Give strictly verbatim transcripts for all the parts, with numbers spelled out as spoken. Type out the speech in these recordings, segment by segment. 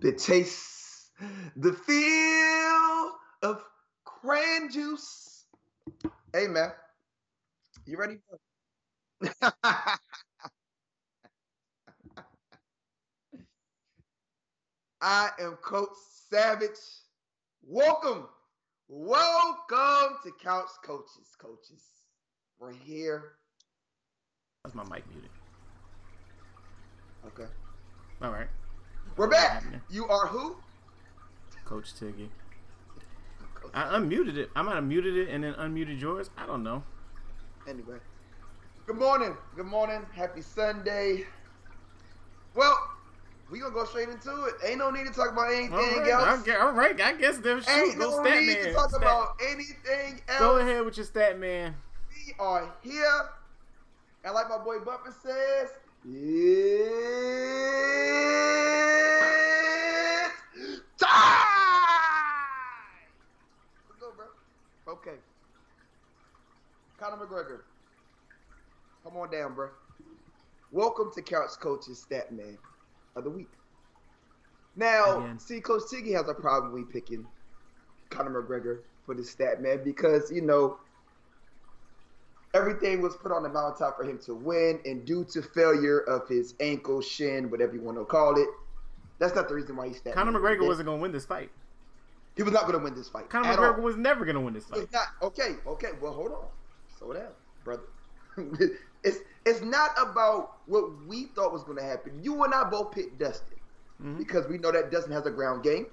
that chase the feel of cran juice. Hey, man. You ready? I am Coach Savage. Welcome. Welcome to Couch Coaches, coaches. We're here. That's my mic muted. Okay. All right. We're back. You are who? Coach Tiggy. I unmuted it. I might have muted it and then unmuted yours. I don't know. Anyway. Good morning. Good morning. Happy Sunday. Well, we gonna go straight into it. Ain't no need to talk about anything all right, else. All right. I guess them shoot. Ain't no need man. to talk stat. about anything else. Go ahead with your stat, man. We are here. And like my boy Buffett says, it's time! Let's go, bro. Okay. Conor McGregor. Come on down, bro. Welcome to Couch Coach's Stat Man of the Week. Now, Again. see, Coach Tiggy has a problem with picking Conor McGregor for the Stat Man because, you know, everything was put on the mountaintop for him to win, and due to failure of his ankle, shin, whatever you want to call it, that's not the reason why he stat. Conor McGregor wasn't going to win this fight. He was not going to win this fight. Conor McGregor all. was never going to win this fight. It's not, okay, okay, well, hold on. Slow down, brother. it's it's not about what we thought was going to happen. You and I both picked Dustin mm-hmm. because we know that Dustin has a ground game.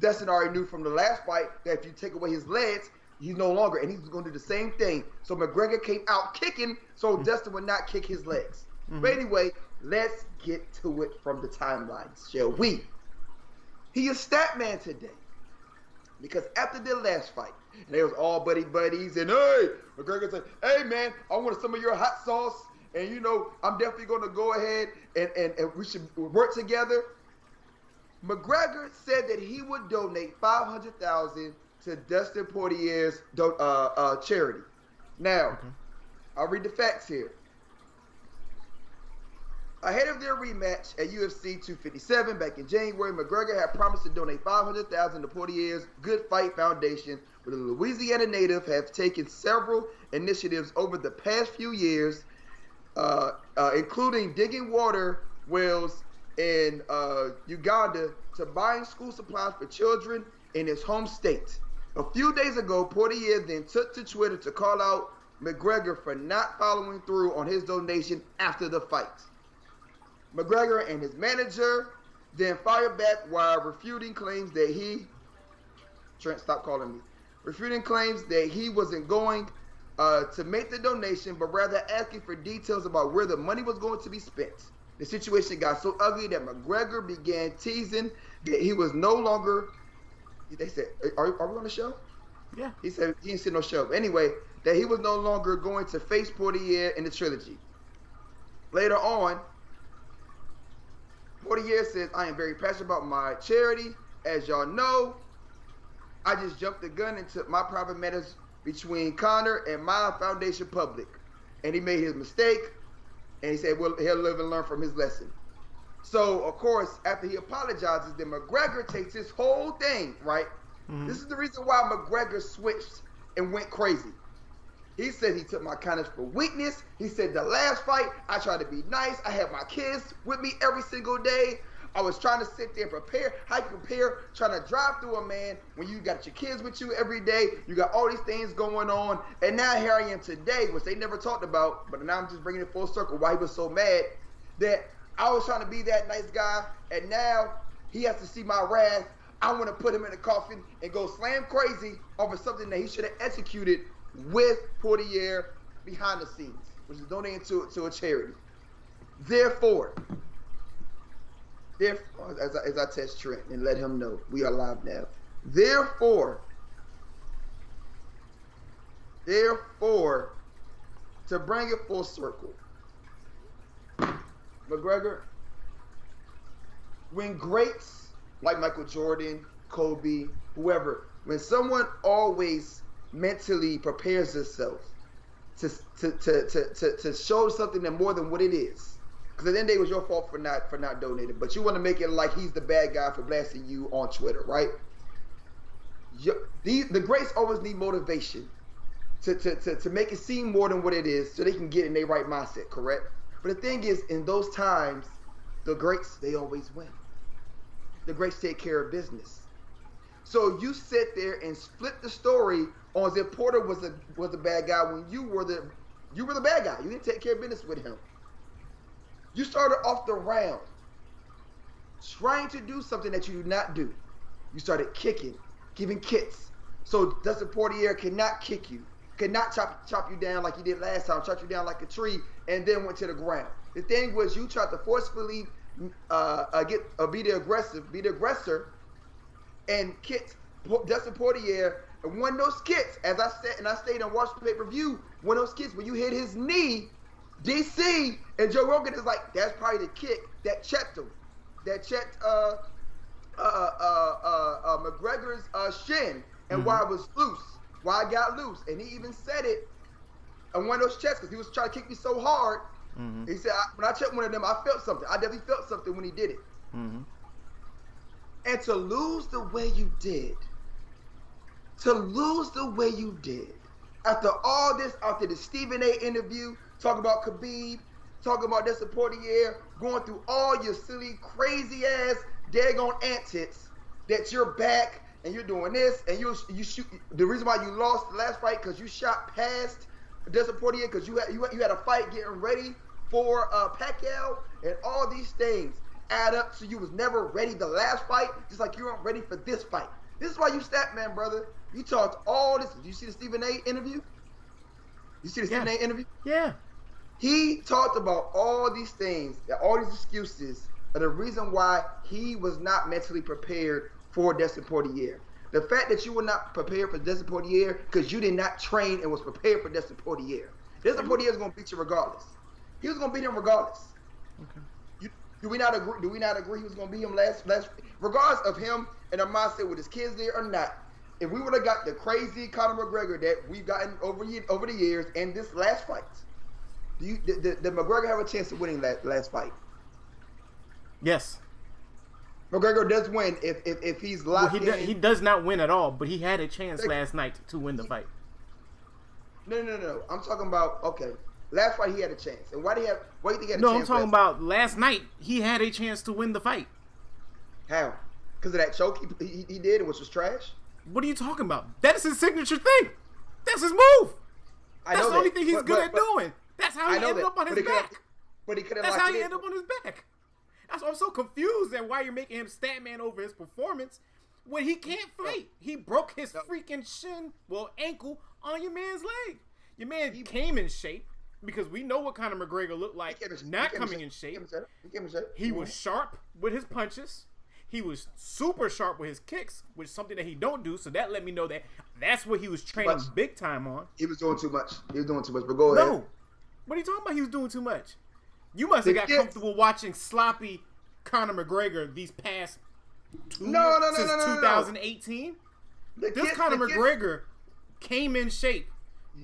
Dustin already knew from the last fight that if you take away his legs, he's no longer, and he's going to do the same thing. So McGregor came out kicking, so mm-hmm. Dustin would not kick his legs. Mm-hmm. But anyway, let's get to it from the timelines, shall we? He is stat man today. Because after their last fight, and they was all buddy-buddies, and hey, McGregor said, hey, man, I want some of your hot sauce, and, you know, I'm definitely going to go ahead and, and, and we should work together. McGregor said that he would donate five hundred thousand dollars to Dustin Poirier's uh, uh, charity. Now, okay. I'll read the facts here. Ahead of their rematch at U F C two fifty-seven back in January, McGregor had promised to donate five hundred thousand dollars to Poirier's Good Fight Foundation, but the Louisiana native have taken several initiatives over the past few years, uh, uh, including digging water wells in uh, Uganda to buying school supplies for children in his home state. A few days ago, Poirier then took to Twitter to call out McGregor for not following through on his donation after the fight. McGregor and his manager then fired back while refuting claims that he... Trent, stop calling me. Refuting claims that he wasn't going uh, to make the donation, but rather asking for details about where the money was going to be spent. The situation got so ugly that McGregor began teasing that he was no longer... They said, are, are we on the show? Yeah. He said he didn't see no show. Anyway, that he was no longer going to face Poirier in the trilogy. Later on, Poirier says, I am very passionate about my charity. As y'all know, I just jumped the gun and took my private matters between Conor and my foundation public. And he made his mistake. And he said, well, he'll live and learn from his lesson. So, of course, after he apologizes, then McGregor takes this whole thing, right? Mm-hmm. This is the reason why McGregor switched and went crazy. He said he took my kindness for weakness. He said the last fight, I tried to be nice. I had my kids with me every single day. I was trying to sit there and prepare. How you prepare? Trying to drive through a man when you got your kids with you every day. You got all these things going on. And now here I am today, which they never talked about, but now I'm just bringing it full circle why he was so mad that I was trying to be that nice guy, and now he has to see my wrath. I want to put him in a coffin and go slam crazy over something that he should have executed with Poirier behind the scenes, which is donating to, to a charity. Therefore, therefore as, I, as I text Trent and let him know we are live now. Therefore, therefore, to bring it full circle, McGregor, when greats like Michael Jordan, Kobe, whoever, when someone always mentally prepares themselves to to to to, to, to show something that more than what it is, Because at the end of the day, it was your fault for not for not donating. But you want to make it like he's the bad guy for blasting you on Twitter, right? You, the, the greats always need motivation to, to, to, to make it seem more than what it is so they can get in their right mindset, correct? But the thing is, in those times, the greats, they always win. The greats take care of business. So you sit there and split the story on Zip Porter was the was the bad guy when you were the you were the bad guy. You didn't take care of business with him. You started off the round trying to do something that you do not do. You started kicking, giving kicks. So Dustin Poirier cannot kick you, cannot chop chop you down like he did last time, chop you down like a tree, and then went to the ground. The thing was, you tried to forcefully uh, uh, get uh, be the aggressive, be the aggressor, and kicked Dustin Poirier. And one of those kicks, as I said, and I stayed and watched the pay-per-view, one of those kicks when you hit his knee, D C and Joe Rogan is like, that's probably the kick that checked him, that checked uh, uh, uh, uh, uh, McGregor's uh, shin, and mm-hmm. why it was loose, why it got loose. And he even said it on one of those checks because he was trying to kick me so hard. Mm-hmm. He said, I, when I checked one of them, I felt something. I definitely felt something when he did it. Mm-hmm. And to lose the way you did, to lose the way you did, after all this, after the Stephen A interview, talking about Khabib, talking about Dustin Poirier, going through all your silly, crazy-ass, daggone antics, that you're back and you're doing this, and you you shoot. The reason why you lost the last fight because you shot past Dustin Poirier because you had you had, you had a fight getting ready for uh, Pacquiao, and all these things add up so you was never ready the last fight, just like you weren't ready for this fight. This is why you stat man, brother. You talked all this. Did you see the Stephen A interview? You see the yeah. Stephen A interview? Yeah. He talked about all these things, all these excuses, and the reason why he was not mentally prepared for Dustin Poirier. The fact that you were not prepared for Dustin Poirier because you did not train and was prepared for Dustin Poirier. Dustin Poirier is going to beat you regardless. He was going to beat him regardless. Okay. Do we not agree? Do we not agree he was going to be him last, last, regardless of him and the mindset with his kids there or not? If we would have got the crazy Conor McGregor that we've gotten over over the years and this last fight, do you, did, did, did McGregor have a chance of winning that last fight? Yes. McGregor does win if if, if he's locked well, he in. Does, he does not win at all, but he had a chance like, last night to win the fight. No, no, no. I'm talking about, okay. Last fight he had a chance, and why did he have? Why did he get a no, chance? No, I'm talking last about last night. He had a chance to win the fight. How? Because of that choke he, he, he did, which was trash. What are you talking about? That is his signature thing. That's his move. I That's know the that. only thing he's but, good but, at but, doing. That's how he ended that. up on his but back. But he could have. That's how he ended up on his back. That's why I'm so confused at why you're making him stat man over his performance when he can't fight. He broke his freaking shin, well ankle, on your man's leg. Your man he, came in shape. Because we know what Conor McGregor looked like, not coming in shape. He was sharp with his punches. He was super sharp with his kicks, which is something that he don't do. So that let me know that that's what he was training big time on. He was doing too much. He was doing too much. But go ahead. No, what are you talking about? He was doing too much. You must have got comfortable watching sloppy Conor McGregor these past two no, no, no, since no, no, no, twenty eighteen. No. This Conor McGregor came in shape.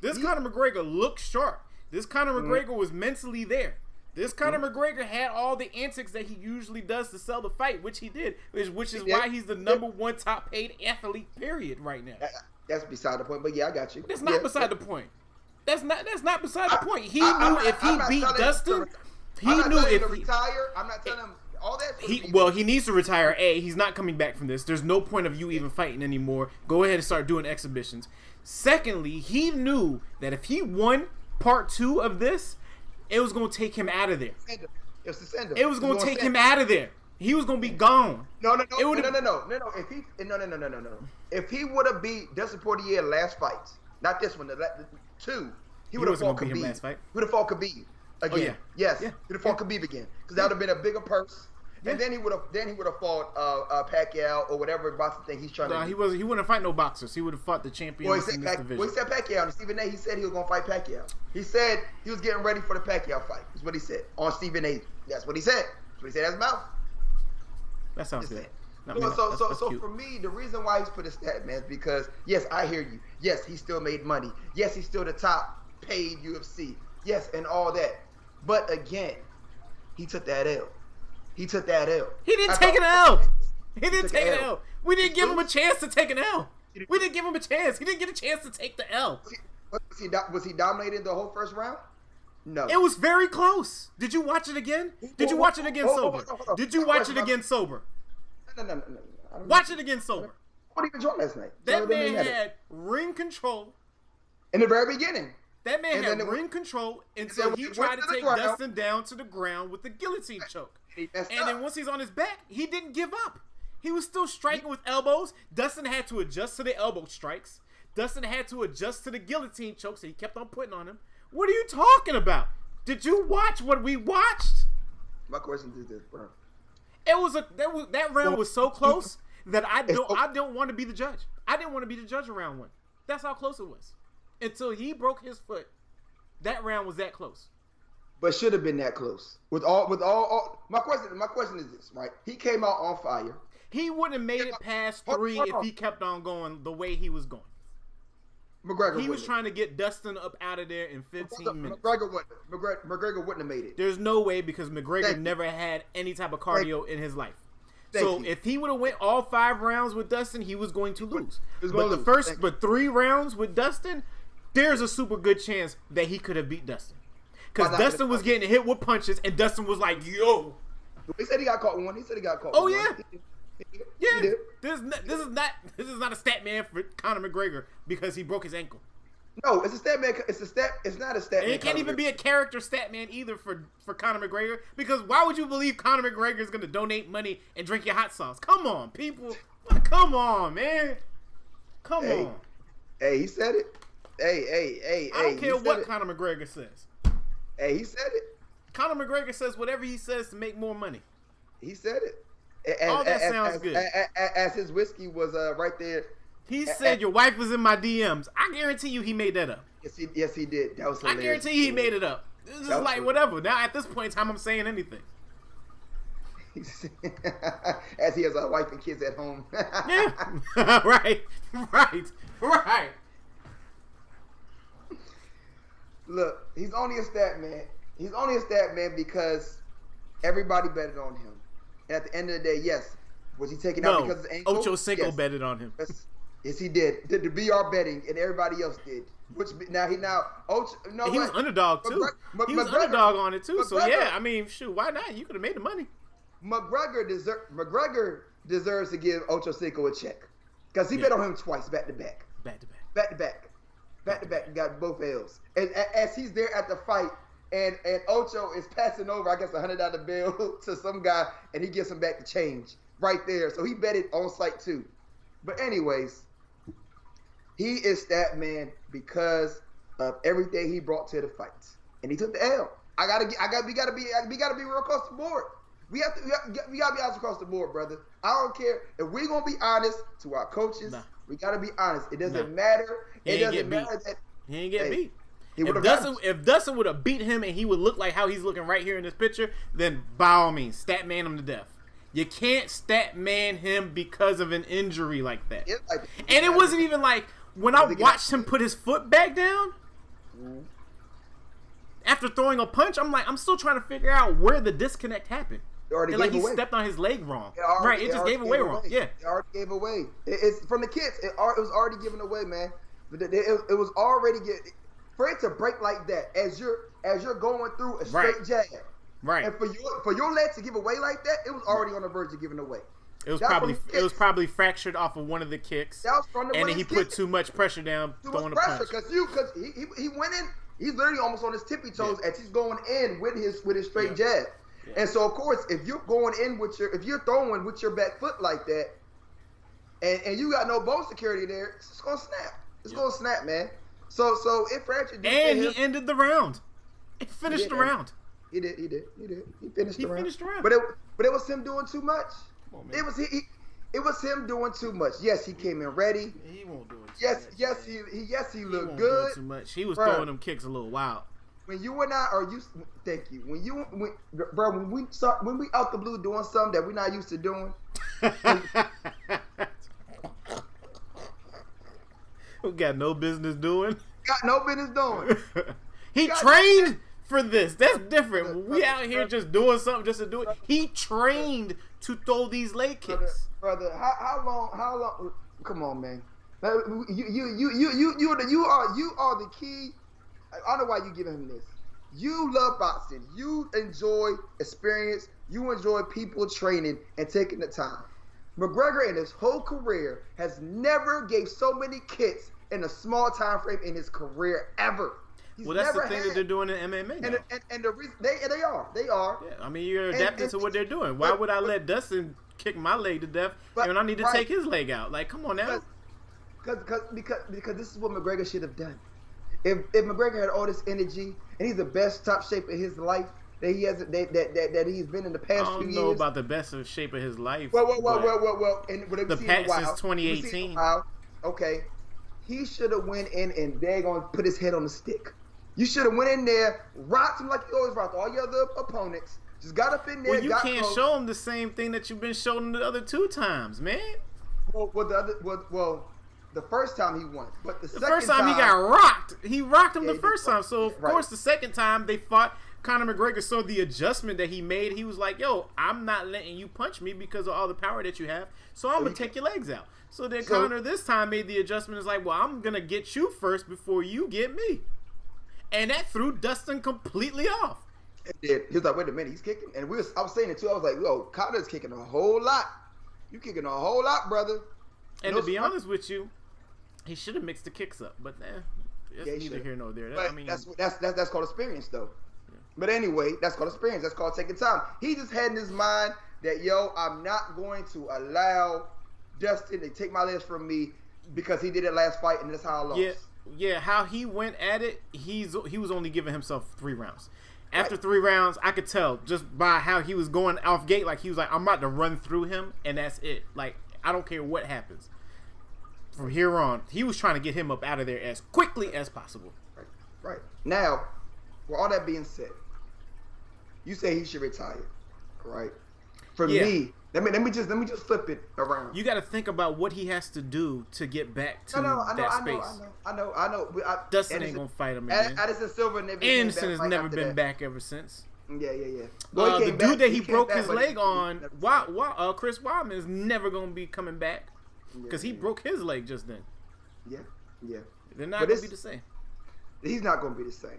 This Conor McGregor looked sharp. This Conor McGregor mm. was mentally there. This Conor mm. McGregor had all the antics that he usually does to sell the fight, which he did, which, which is yeah. why he's the number one top paid athlete, period, right now. That's beside the point, but yeah, I got you. That's not yeah. beside the point. That's not that's not beside I, the point. He I, I, knew I, I, if he beat Dustin, he I'm not knew if him to he, retire. I'm not telling him all that. He, he well, he needs to retire. A, he's not coming back from this. There's no point of you even fighting anymore. Go ahead and start doing exhibitions. Secondly, he knew that if he won part two of this, it was going to take him out of there. It was, it was going to take him out of there. He was going to be gone. No, no, no, no, no, no, no, no, no. If he, no, no, no, no, no, no. If he would have beat Dustin Poirier last fight, not this one, the, the two, he would have fought Khabib. He would have fought Khabib again. Oh, yeah. Yes, yeah. He would have fought yeah. Khabib again because that would have been a bigger purse. Yeah. And then he would have, then he would have fought uh, uh, Pacquiao or whatever boxing thing he's trying no, to. No, he wasn't. He wouldn't fight no boxers. He would have fought the champion well, in this Pac- division. Well, he said Pacquiao. And Stephen A. He said he was gonna fight Pacquiao. He said he was getting ready for the Pacquiao fight. Is what he said on Stephen A. That's what he said. That's what he said out his mouth. That sounds good. So, me, so, that's, so, that's so for me, the reason why he's put a stat man is because yes, I hear you. Yes, he still made money. Yes, he's still the top paid U F C. Yes, and all that. But again, He took that L. He took that L. He didn't I take an L. He didn't take an L. L. We didn't give him a chance to take an L. We didn't give him a chance. He didn't get a chance to take the L. Was he, was he, was he dominated the whole first round? No. It was very close. Did you watch it again? Did you watch it again sober? Did you watch it again sober? No, no, no, no. no. Watch it again sober. What did he enjoy last night? That man had ring control. In the very beginning. That man had ring control until he tried to take Dustin down to the ground with the guillotine choke. And then once he's on his back, he didn't give up. He was still striking with elbows. Dustin had to adjust to the elbow strikes. Dustin had to adjust to the guillotine chokes that he kept on putting on him. What are you talking about? Did you watch what we watched? My question is this, bro. It was a that, was, that round was so close that I don't I don't want to be the judge. I didn't want to be the judge around one. That's how close it was. Until he broke his foot, that round was that close. But should have been that close. With all with all, all my question my question is this, right? He came out on fire. He wouldn't have made it past three if he kept on going the way he was going. McGregor he was trying to get Dustin up out of there in fifteen minutes. McGregor wouldn't. McGregor, McGregor wouldn't have made it. There's no way because McGregor Thank never you. had any type of cardio Thank in his life. So you. if he would have went all five rounds with Dustin, he was going to lose. But to the lose. first, Thank but three rounds with Dustin, there's a super good chance that he could have beat Dustin because Dustin was getting hit with punches, and Dustin was like, "Yo." He said he got caught one. He said he got caught. Oh one. yeah. Yeah, this this is not this is not a stat man for Conor McGregor because he broke his ankle. No, it's a stat man. It's a stat. It's not a stat. And man it can't Conor even McGregor. be a character stat man either for, for Conor McGregor because why would you believe Conor McGregor is going to donate money and drink your hot sauce? Come on, people. Come on, man. Come hey. on. Hey, he said it. Hey, hey, hey, I don't hey, care what it. Conor McGregor says. Hey, he said it. Conor McGregor says whatever he says to make more money. He said it. As, All that as, sounds as, good. As, as, as his whiskey was uh, right there. He as, said your wife was in my D Ms. I guarantee you he made that up. Yes, he, yes, he did. That was hilarious. I guarantee he made it up. It's just like hilarious. whatever. Now at this point in time, I'm saying anything. As he has a wife and kids at home. Yeah. Right. Right. Right. Look, he's only a stat man. He's only a stat man because everybody betted on him. And at the end of the day, yes. Was he taken no. out because of his ankle? Ocho Cinco yes. betted on him. Yes, yes he did. Did the B R betting, and everybody else did. Which now he now Ocho. No, he was underdog too. McGregor, he was McGregor, underdog on it too. McGregor, so yeah, I mean, shoot, why not? You could have made the money. McGregor deserve McGregor deserves to give Ocho Cinco a check because he yeah. bet on him twice, back to back, back to back, back to back, back to back. Got both L's, and as he's there at the fight. And and Ocho is passing over, I guess, a hundred dollar bill to some guy, and he gives him back the change right there. So he bet it on site too. But anyways, he is that man because of everything he brought to the fight, and he took the L. I gotta, I gotta, we gotta be, we gotta be real across the board. We have to, we, have, we gotta be honest across the board, brother. I don't care if we're gonna be honest to our coaches. Nah. We gotta be honest. It doesn't nah. matter. He it doesn't matter beat. that he ain't get hey, beat. If Dustin, if Dustin would have beat him and he would look like how he's looking right here in this picture, then by all means, stat man him to death. You can't stat man him because of an injury like that. It, like, and it wasn't even like when I watched him put his foot back down mm-hmm. after throwing a punch, I'm like, I'm still trying to figure out where the disconnect happened. And like he away. stepped on his leg wrong. It already, right, it, it just gave, gave away, away wrong. Yeah. It already gave away. It, it's from the kids. It, it was already given away, man. It, it, it was already getting... For it to break like that, as you're as you're going through a straight right. jab, right? And for your for your leg to give away like that, it was already on the verge of giving away. It was That's probably it was probably fractured off of one of the kicks, that was from the and then he kicks. put too much pressure down, too throwing much pressure, a punch. Because you because he, he he went in, he's literally almost on his tippy toes yeah. as he's going in with his with his straight yeah. jab, yeah. and so of course if you're going in with your if you're throwing with your back foot like that, and and you got no bone security there, it's gonna snap. It's yeah. gonna snap, man. So, so it fractured. And he him. ended the round. He finished he the round. He did. He did. He did. He finished he the round. He finished the round. But it, but it was him doing too much. On, it was he, he. It was him doing too much. Yes, he came in ready. He won't do it. Too yes, much, yes, man. he, yes, he looked he won't good. Do it too much. He was bro, throwing them kicks a little wild. When you and I are used, thank you. When you, when, bro, when we start, when we out the blue doing something that we're not used to doing. Got no business doing. Got no business doing. he got trained for this. That's different. We out here just doing something just to do it. He trained to throw these leg kicks. Brother, brother how, how long? How long? Come on, man. You you you you you you are the, you are you are the key. I don't know why you giving him this. You love boxing. You enjoy experience. You enjoy people training and taking the time. McGregor in his whole career has never gave so many kicks in a small time frame in his career ever. He's well, that's the thing had. that they're doing in M M A now. And, and, and the reason, they they are. They are. Yeah, I mean, you're adapting and, and, to what they're doing. Why but, would I but, let Dustin kick my leg to death but, and I need to right. take his leg out? Like, come on now. Cause, cause, because, because this is what McGregor should have done. If if McGregor had all this energy and he's the best top shape of his life that he has that that, that, that he's been in the past few years. I don't know years. about the best of shape of his life. Well, well, well, well, well, well. And what the past since twenty eighteen. Wow. Okay, he should have went in and daggone put his head on the stick. You should have went in there, rocked him like you always rocked all your other opponents. Just got up in there. Well, you got can't close. show him the same thing that you've been showing the other two times, man. Well, well, the other, well. well The first time he won, but the, the second first time, time he got rocked. He rocked him yeah, the first time. So, of right. course, the second time they fought Conor McGregor. So, the adjustment that he made, he was like, yo, I'm not letting you punch me because of all the power that you have. So, I'm going to take your legs out. So, then so, Conor this time made the adjustment. It's like, well, I'm going to get you first before you get me. And that threw Dustin completely off. He was like, wait a minute, he's kicking. And we was, I was saying it too. I was like, yo, Conor's kicking a whole lot. You kicking a whole lot, brother. And no to be smart. honest with you, he should have mixed the kicks up, but nah, it's yeah, he neither should've. here nor there. That, I mean, that's, that's that's that's called experience, though. Yeah. But anyway, that's called experience. That's called taking time. He just had in his mind that, yo, I'm not going to allow Dustin to take my legs from me because he did it last fight, and that's how I lost. Yeah, yeah. How he went at it, he's he was only giving himself three rounds. After right. three rounds, I could tell just by how he was going off gate. Like, he was like, I'm about to run through him, and that's it. Like, I don't care what happens. From here on, he was trying to get him up out of there as quickly as possible. Right. Right. Now, with all that being said, you say he should retire, right? For yeah. me, let me let me just let me just flip it around. You got to think about what he has to do to get back to no, no, that know, space. I know, I know, I know. I know. I, Dustin Anderson, ain't gonna fight him again. Anderson Silva never. Anderson has never been that. back ever since. Yeah, yeah, yeah. Well, uh, the dude back, that he, he broke back, his leg on, why, why, uh, Chris Weidman is never gonna be coming back. Because yeah, he yeah. broke his leg just then. Yeah, yeah. They're not going to be the same. He's not going to be the same.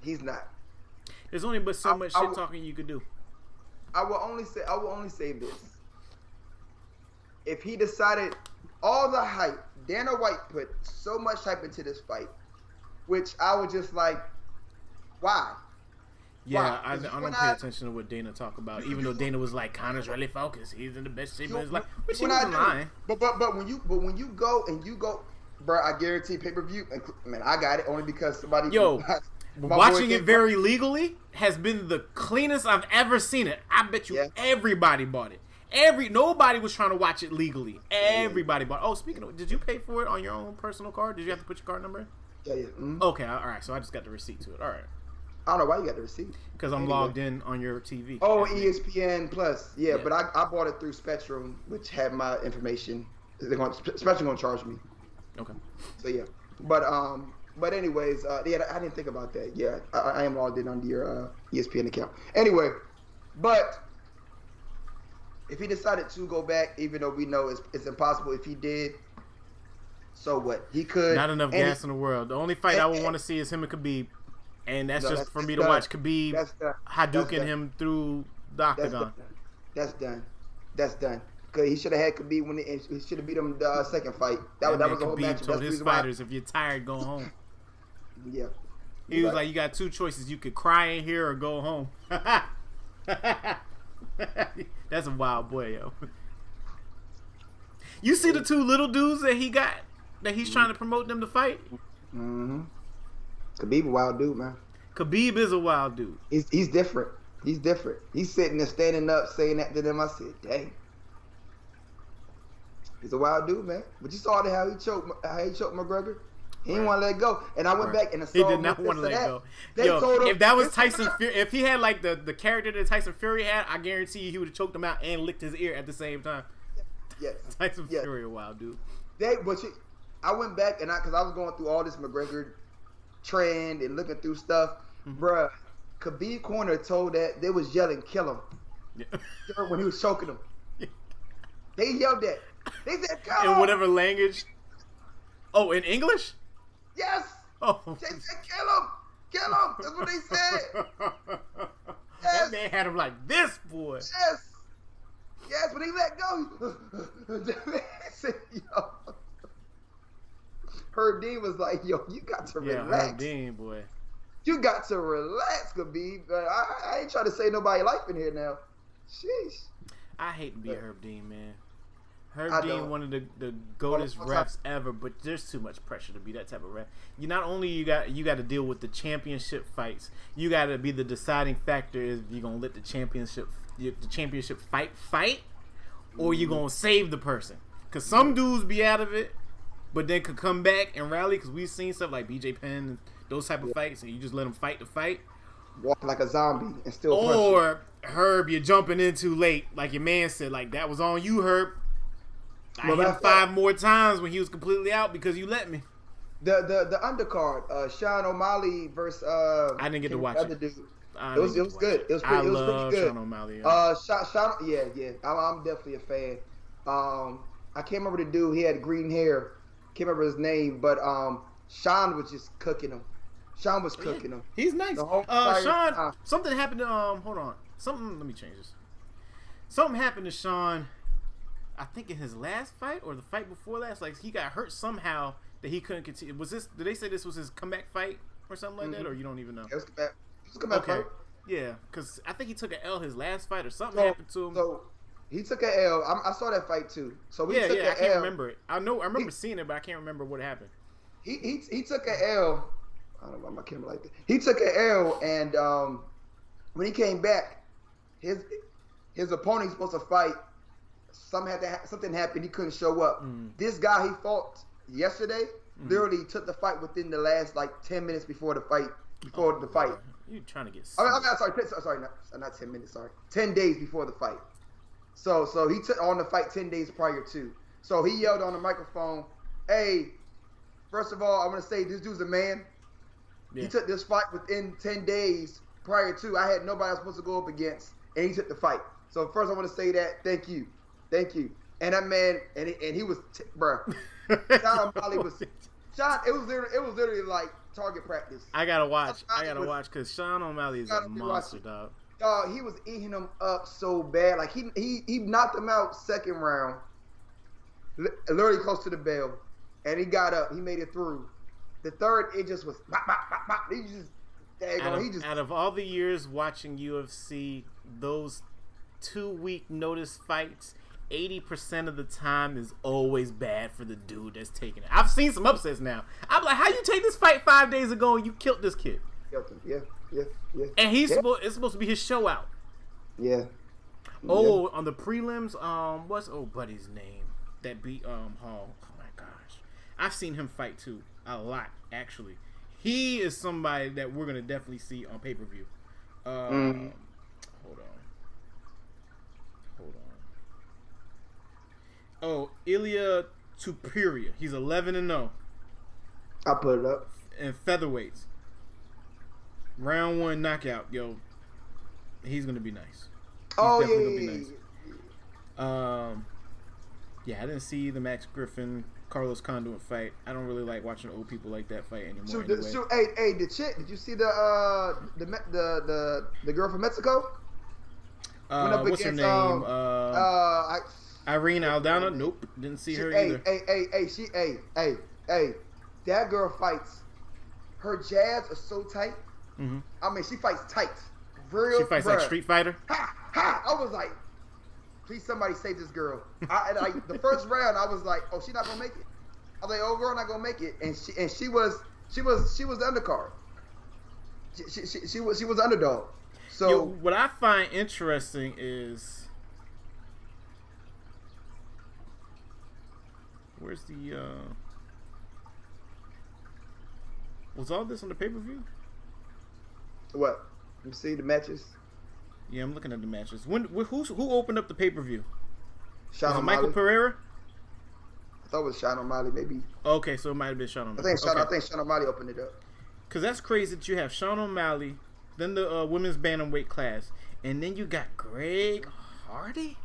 He's not. There's only but so I, much I, shit I, talking you could do. I will only say I will only say this. If he decided all the hype, Dana White put so much hype into this fight, which I was just like, why? Yeah, wow. I, I don't I, pay attention to what Dana talk about. You, even you, though Dana was like, Conor's really focused. He's in the best shape of his life. Which he wasn't lying. But but but when you but when you go and you go, bro, I guarantee pay per view. Man, I got it only because somebody. Yo, my, my watching it very from. legally has been the cleanest I've ever seen it. I bet you yeah. everybody bought it. Every nobody was trying to watch it legally. Everybody yeah. bought. It. Oh, speaking of, did you pay for it on your own personal card? Did you have to put your card number in? Yeah, yeah. Mm-hmm. Okay, all right. So I just got the receipt to it. All right. I don't know why you got the receipt. Because I'm anyway. logged in on your T V. Oh, E S P N Plus. Yeah, yeah, but I, I bought it through Spectrum, which had my information. They're going Spectrum gonna charge me. Okay. So yeah, but um, but anyways, uh, yeah, I didn't think about that. Yeah, I, I am logged in under your uh, E S P N account. Anyway, but if he decided to go back, even though we know it's it's impossible, if he did, so what? He could. Not enough gas he, in the world. The only fight and, I would want to see is him and Khabib. And that's no, just that's, for me to done. watch Khabib Hadouken him through the octagon. That's done. That's done. Because he should have had Khabib when it, he should have beat him the uh, second fight. That, yeah, that man, was a whole match. Khabib told his fighters, why. if you're tired, go home. yeah. He was right. like, you got two choices. You could cry in here or go home. That's a wild boy, yo. You see the two little dudes that he got, that he's mm-hmm. trying to promote them to fight? Mm-hmm. Khabib a wild dude, man. Khabib is a wild dude. He's he's different. He's different. He's sitting there, standing up, saying that to them. I said, dang. He's a wild dude, man. But you saw how he choked, how he choked McGregor. He right. didn't want to let go. And I went right. back and I saw He did not want to let that. go. They Yo, told him, if that was Tyson Fury, if he had like the, the character that Tyson Fury had, I guarantee you he would have choked him out and licked his ear at the same time. Yes. Tyson yes. Fury a wild dude. They, but you, I went back and I, because I was going through all this McGregor trend and looking through stuff, Mm-hmm. Bruh, Khabib corner told that they was yelling, kill him. Yeah. When he was choking him. They yelled that. They said, kill him. In whatever language. Oh, in English? Yes. Oh. They said, kill him. Kill him. That's what they said. Yes. That man had him like this, boy. Yes. Yes, when he let go. That man said, yo. Herb Dean was like, yo, you got to yeah, relax. Herb Dean, boy. You got to relax, Khabib. I, I ain't trying to save nobody's life in here now. Sheesh. I hate to be Herb Dean, man. Herb I Dean, don't. one of the, the goatest refs ever, but there's too much pressure to be that type of ref. You not only you got you got to deal with the championship fights, you got to be the deciding factor if you're gonna let the championship the championship fight fight, or you gonna save the person. Cause some dudes be out of it, but then could come back and rally. Cause we've seen stuff like B J Penn and those type of yeah. fights, and you just let them fight the fight, walk like a zombie and still. Or punch you. Herb, you're jumping in too late, like your man said, like that was on you, Herb. I well, hit him five more times when he was completely out because you let me. The the the undercard, uh, Sean O'Malley versus. Uh, I didn't get to watch it. Dude. It was it was good. It, it was pretty, I it was love pretty good. Sean O'Malley. Yeah. Uh, Sean, Sean, yeah, yeah. I'm, I'm definitely a fan. Um, I can't remember the dude. He had green hair. Can't remember his name, but um, Sean was just cooking him. Sean was cooking yeah. him. He's nice. Uh, Sean, uh, something happened to um. Hold on. Something. Let me change this. Something happened to Sean. I think in his last fight or the fight before last, like he got hurt somehow that he couldn't continue. Was this? Did they say this was his comeback fight or something like mm-hmm. that? Or you don't even know? Yeah, it was comeback. It was comeback okay. fight. Yeah, because I think he took an L his last fight or something so, happened to him. So he took an L. I, I saw that fight too. So we yeah, took yeah. An I can't L. remember it. I know. I remember he, seeing it, but I can't remember what happened. He he he took an L. I don't know why my camera like that. He took an L, and um, when he came back, his his opponent was supposed to fight. Some had to ha- something happened. He couldn't show up. Mm. This guy he fought yesterday mm. literally took the fight within the last like ten minutes before the fight. Before oh, the fight, you trying to get? I mean, I'm not sorry. Sorry, not, not ten minutes. Sorry, ten days before the fight. So so he took on the fight ten days prior to. So he yelled on the microphone, "Hey, first of all, I want to say this dude's a man. Yeah. He took this fight within ten days prior to. I had nobody I was supposed to go up against, and he took the fight. So first, I want to say that. Thank you." Thank you. And that man, and he, and he was, t- bruh. Sean O'Malley was, Sean, it was, literally, it was literally like target practice. I gotta watch. O'Malley I gotta was, watch because Sean O'Malley is a monster, dog. Dog, he was eating him up so bad. Like, he he he knocked him out second round, literally close to the bell. And he got up. He made it through. The third, it just was, bop, bop, bop, bop. He just, dang out, on, of, he just, out of all the years watching U F C, those two week notice fights, eighty percent of the time is always bad for the dude that's taking it. I've seen some upsets now. I'm like, how you take this fight five days ago and you killed this kid? Killed him. Yeah, yeah, yeah. And he's yeah. supposed it's supposed to be his show out. Yeah. Oh, yeah. On the prelims, um, what's old buddy's name that beat um Hall? Oh my gosh, I've seen him fight too a lot actually. He is somebody that we're gonna definitely see on pay per view. Um, mm. Hold on. Oh, Ilia Topuria. He's eleven and oh. I put it up. And featherweights. Round one knockout. Yo, he's going to be nice. He's oh, definitely yeah, gonna yeah, be nice. Um, yeah, I didn't see the Max Griffin, Carlos Condit fight. I don't really like watching old people like that fight anymore. So, anyway. so hey, hey, the chick, did you see the uh, the, the the the girl from Mexico? Uh, Went up what's against, her name? Um, uh, uh, I... Irene Aldana, nope, didn't see she, her hey, either. Hey, hey, hey, she, hey, hey, hey, that girl fights. Her jabs are so tight. Mm-hmm. I mean, she fights tight. Real she fights bruh. like Street Fighter. Ha, ha! I was like, please, somebody save this girl. I, and I, the first round, I was like, oh, she not gonna make it. I was like, oh, girl, not gonna make it. And she, and she was, she was, she was the undercard. She, she, she, she was, she was the underdog. So Yo, what I find interesting is. Where's the, uh, was all this on the pay-per-view? What? You see the matches? Yeah, I'm looking at the matches. When Who, who opened up the pay-per-view? Sean O'Malley. Michael Pereira? I thought it was Sean O'Malley, maybe. Okay, so it might have been Sean O'Malley. I think Sean, okay. I think Sean O'Malley opened it up. Because that's crazy that you have Sean O'Malley, then the uh, women's bantamweight class, and then you got Greg Hardy?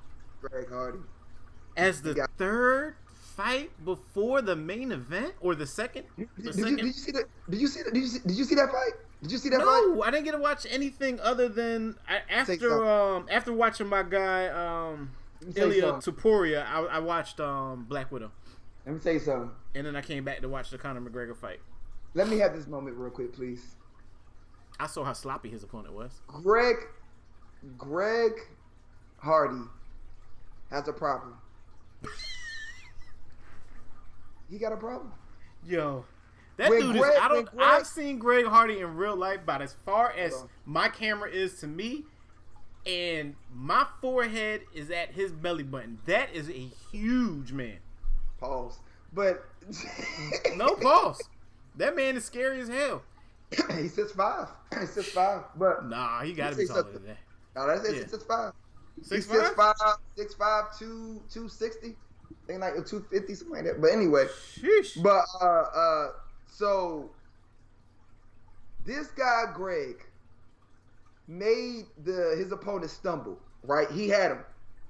Greg Hardy. As the got- third fight before the main event? Or the second? The second? Did, you, did you see that? Did you see that? Did you see, did you see that fight? Did you see that? No, fight? I didn't get to watch anything other than I, after um after watching my guy um Ilia Topuria, I, I watched um Black Widow. Let me tell you something. And then I came back to watch the Conor McGregor fight. Let me have this moment real quick, please. I saw how sloppy his opponent was. Greg, Greg, Hardy has a problem. He got a problem. Yo. That when dude Greg, is, I don't, Greg, I've seen Greg Hardy in real life about as far as my camera is to me, and my forehead is at his belly button. That is a huge man. Pause. But. No pause. That man is scary as hell. He's six five. He's six five. But nah, he got to be taller than that. No, that's it. Yeah. six five. six five? six five, two sixty. I think like two fifty, something like that. But anyway. Sheesh. But, uh, uh. So, this guy, Greg, made the his opponent stumble, right? He had him.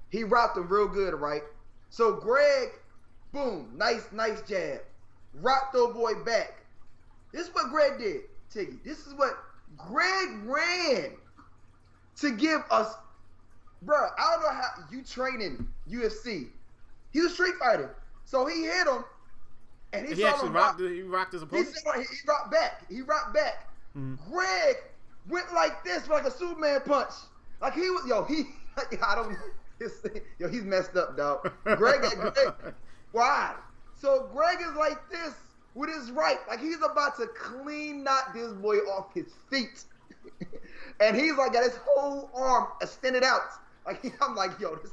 He rocked him real good, right? So, Greg, boom, nice, nice jab. Rocked the boy back. This is what Greg did, Tiggy. This is what Greg ran to give us. Bro, I don't know how you training U F C. He was a street fighter. So, he hit him. And he, he actually him rocked, rock. he rocked his opponent. He, he rocked back. He rocked back. Mm-hmm. Greg went like this, like a Superman punch. Like he was, yo, he, like, I don't, his, yo, he's messed up, dog. Greg, Greg, why? So Greg is like this with his right, like he's about to clean knock this boy off his feet, and he's like got his whole arm extended out. Like I'm like, yo, this,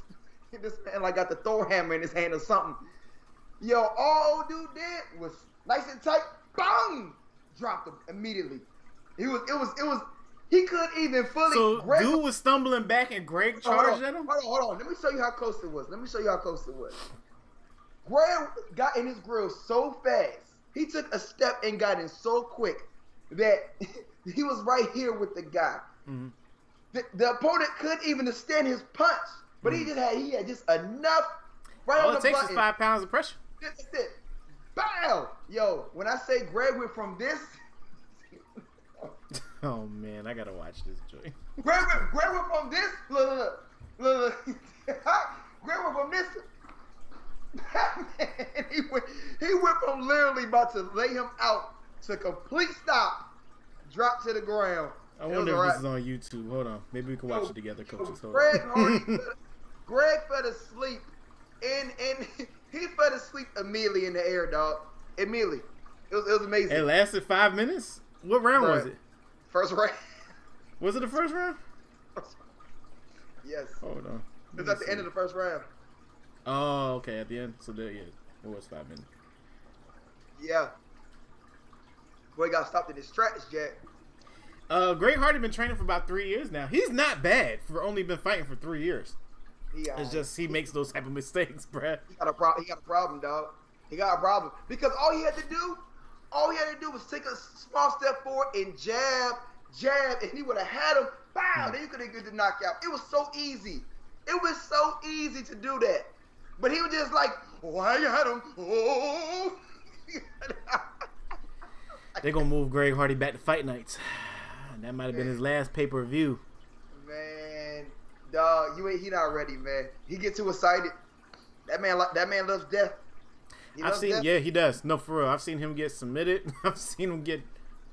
this man like got the Thor hammer in his hand or something. Yo, all dude did was nice and tight, bang, dropped him immediately. He was, it was, it was, he couldn't even fully. So Greg, dude was stumbling back and Greg charged at him? Hold on, hold on. Let me show you how close it was. Let me show you how close it was. Greg got in his grill so fast. He took a step and got in so quick that he was right here with the guy. Mm-hmm. The, the opponent couldn't even withstand his punch, but mm-hmm. he just had, he had just enough. Right All on it the takes button. Is five pounds of pressure. That's it. Bow! Yo, when I say Greg went from this. Oh, man. I got to watch this, Joy. Greg, Greg went from this. Look, look, look. Greg went from this. Man, he, went, he went from literally about to lay him out to complete stop, drop to the ground. I wonder if right. this is on YouTube. Hold on. Maybe we can watch yo, it together, coaches. Yo, Greg, Hardy, Greg fell asleep. And and he fell asleep immediately in the air, dog. Immediately. It was, it was amazing. It lasted five minutes? What round Sorry. was it? First round. Was it the first round? First round. Yes. Hold on. It was at see. the end of the first round. Oh, okay. At the end. So, there, yeah. It was five minutes. Yeah. Boy, got stopped in his tracks, Jack. Uh, Greg Hardy been training for about three years now. He's not bad for only been fighting for three years. He, uh, it's just he makes those type of mistakes, bruh. He got a problem. He got a problem, dog. He got a problem because all he had to do, all he had to do was take a small step forward and jab, jab, and he would have had him. Wow, then you could have got the knockout. It was so easy. It was so easy to do that. But he was just like, why you had him? Oh. They're gonna move Greg Hardy back to Fight Nights. That might have been his last pay per view. Man. Dog, you ain't he not ready, man. He get too excited. That man, that man loves death. He I've loves seen, death. yeah, he does. No, for real, I've seen him get submitted. I've seen him get.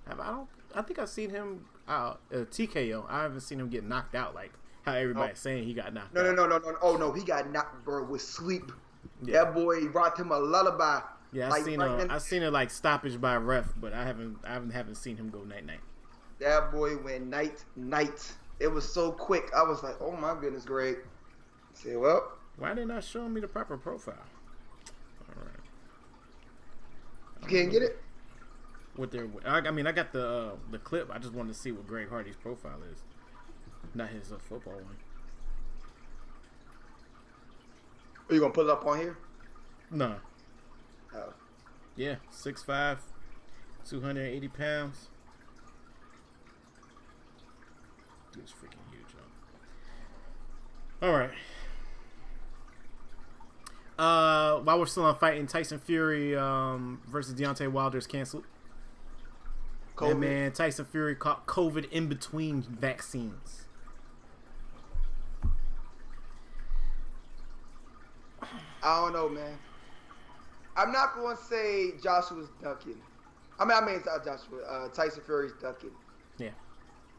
I don't. I think I've seen him uh, uh, T K O. I haven't seen him get knocked out like how everybody's oh. saying he got knocked. No, out. no, no, no, no. Oh no, he got knocked, bro, with sleep. Yeah. That boy rocked him a lullaby. Yeah, I like, seen right a, I seen it like stoppage by ref, but I haven't, I haven't, haven't seen him go night night. That boy went night night. It was so quick. I was like, oh, my goodness, Greg. I said, well. Why are they not showing me the proper profile? All right. You can't get it? What they're, I mean, I got the uh, the clip. I just wanted to see what Greg Hardy's profile is. Not his uh, football one. Are you going to put it up on here? No. Oh. Yeah, six five, two hundred eighty pounds. Dude's freaking huge, huh? All right. Uh, while we're still on fighting, Tyson Fury um, versus Deontay Wilder is canceled. COVID. And man, Tyson Fury caught COVID in between vaccines. I don't know, man. I'm not going to say Joshua's dunking. I mean, I mean, uh, Joshua. Uh, Tyson Fury's dunking. Yeah.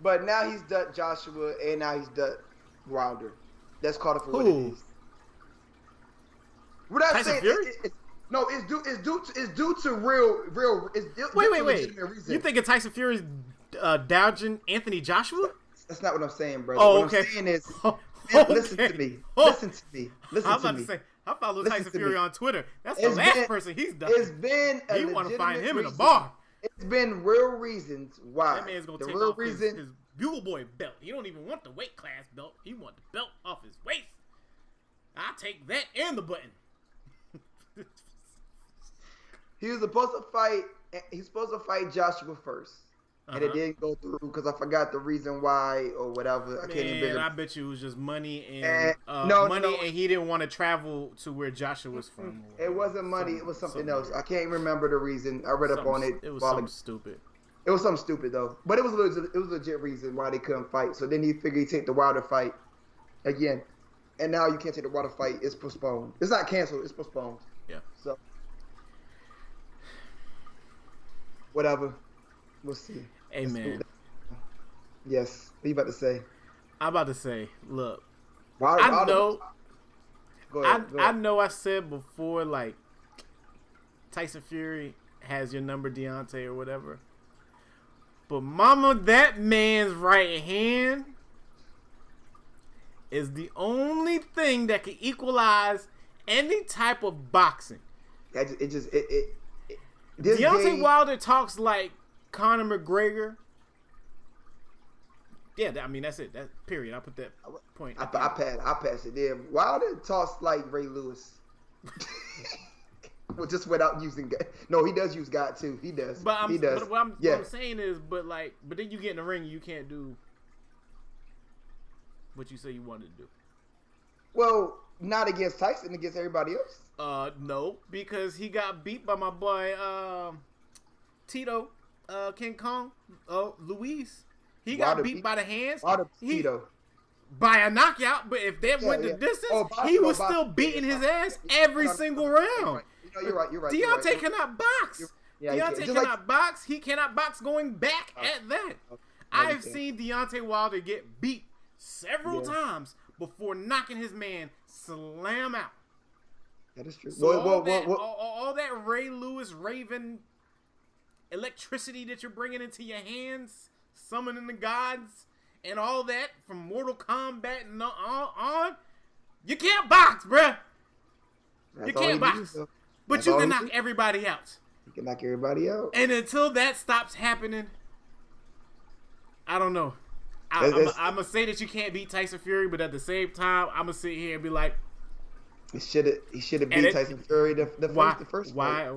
But now he's ducked Joshua, and now he's ducked Wilder. That's called it for Ooh. What it is. We're not Tyson saying Fury? It, it, it, no, it's due. It's due. To, it's due to real, real. It's due, wait, due wait, to wait. You thinking Tyson Fury's uh, dodging Anthony Joshua? That's not what I'm saying, brother. Oh, what okay. I'm saying is, man, okay. listen to me. Listen to me. Listen I'm to about me. To say, I follow listen Tyson Fury me. On Twitter. That's it's the last been, person he's done. It's been. A you want to find him reason. In a bar? It's been real reasons why. That man's gonna the take real off reason. His, his Bugle Boy belt. He don't even want the weight class belt. He want the belt off his waist. I take that and the button. He was supposed to fight. He's supposed to fight Joshua first, uh-huh. and it didn't go through because I forgot the reason why or whatever. I Man, can't even. I bet you it was just money and, and uh, no, money, no. and he didn't want to travel to where Joshua was from. It wasn't money. Something, it was something, something else. Weird. I can't remember the reason. I read something, up on it. It was something stupid. It was something stupid though, but it was legit, it was a legit reason why they couldn't fight. So then he figured he'd take the Wilder fight again. And now you can't take the water fight. It's postponed. It's not canceled. It's postponed. Yeah. So, whatever. We'll see. Amen. Yes. What are you about to say? I'm about to say, look. Wilder, I Wilder, know. Go ahead, I, go ahead. I know I said before, like, Tyson Fury has your number, Deontay, or whatever. But, mama, that man's right hand is the only thing that can equalize any type of boxing. That just, it just it. it, it this Deontay day, Wilder talks like Conor McGregor. Yeah, I mean that's it. That period. I put that point. I, I, I pass. I pass it. There. Wilder talks like Ray Lewis. Well, just without using God. No, he does use God too. He does. But I'm, he does. But what I'm, yeah. what I'm saying is, but like, but then you get in the ring, you can't do what you say you wanted to do. Well, not against Tyson, against everybody else. Uh, no, because he got beat by my boy um, Tito uh, King Kong uh, Luis. He got Wilder beat, beat by the hands. Wilder he, Tito by a knockout, but if that yeah, went yeah. the distance, oh, Boston, he was oh, still beating his ass every single round. No, you're right. You're right. Deontay you're right. cannot box. Yeah, Deontay cannot like... box. He cannot box going back oh. at that. Oh, I've seen Deontay Wilder get beat several yeah. times before knocking his man slam out. That is true. So well, all, well, that, well, all, all that Ray Lewis Raven electricity that you're bringing into your hands, summoning the gods, and all that from Mortal Kombat and on, on you can't box, bruh. That's you can't box. Do, but That's you can knock do. everybody out. You can knock everybody out. And until that stops happening, I don't know. I, I'm, I'm gonna say that you can't beat Tyson Fury, but at the same time, I'm gonna sit here and be like, "He should have, he should have beat it, Tyson Fury the, the why, first, the first why, fight.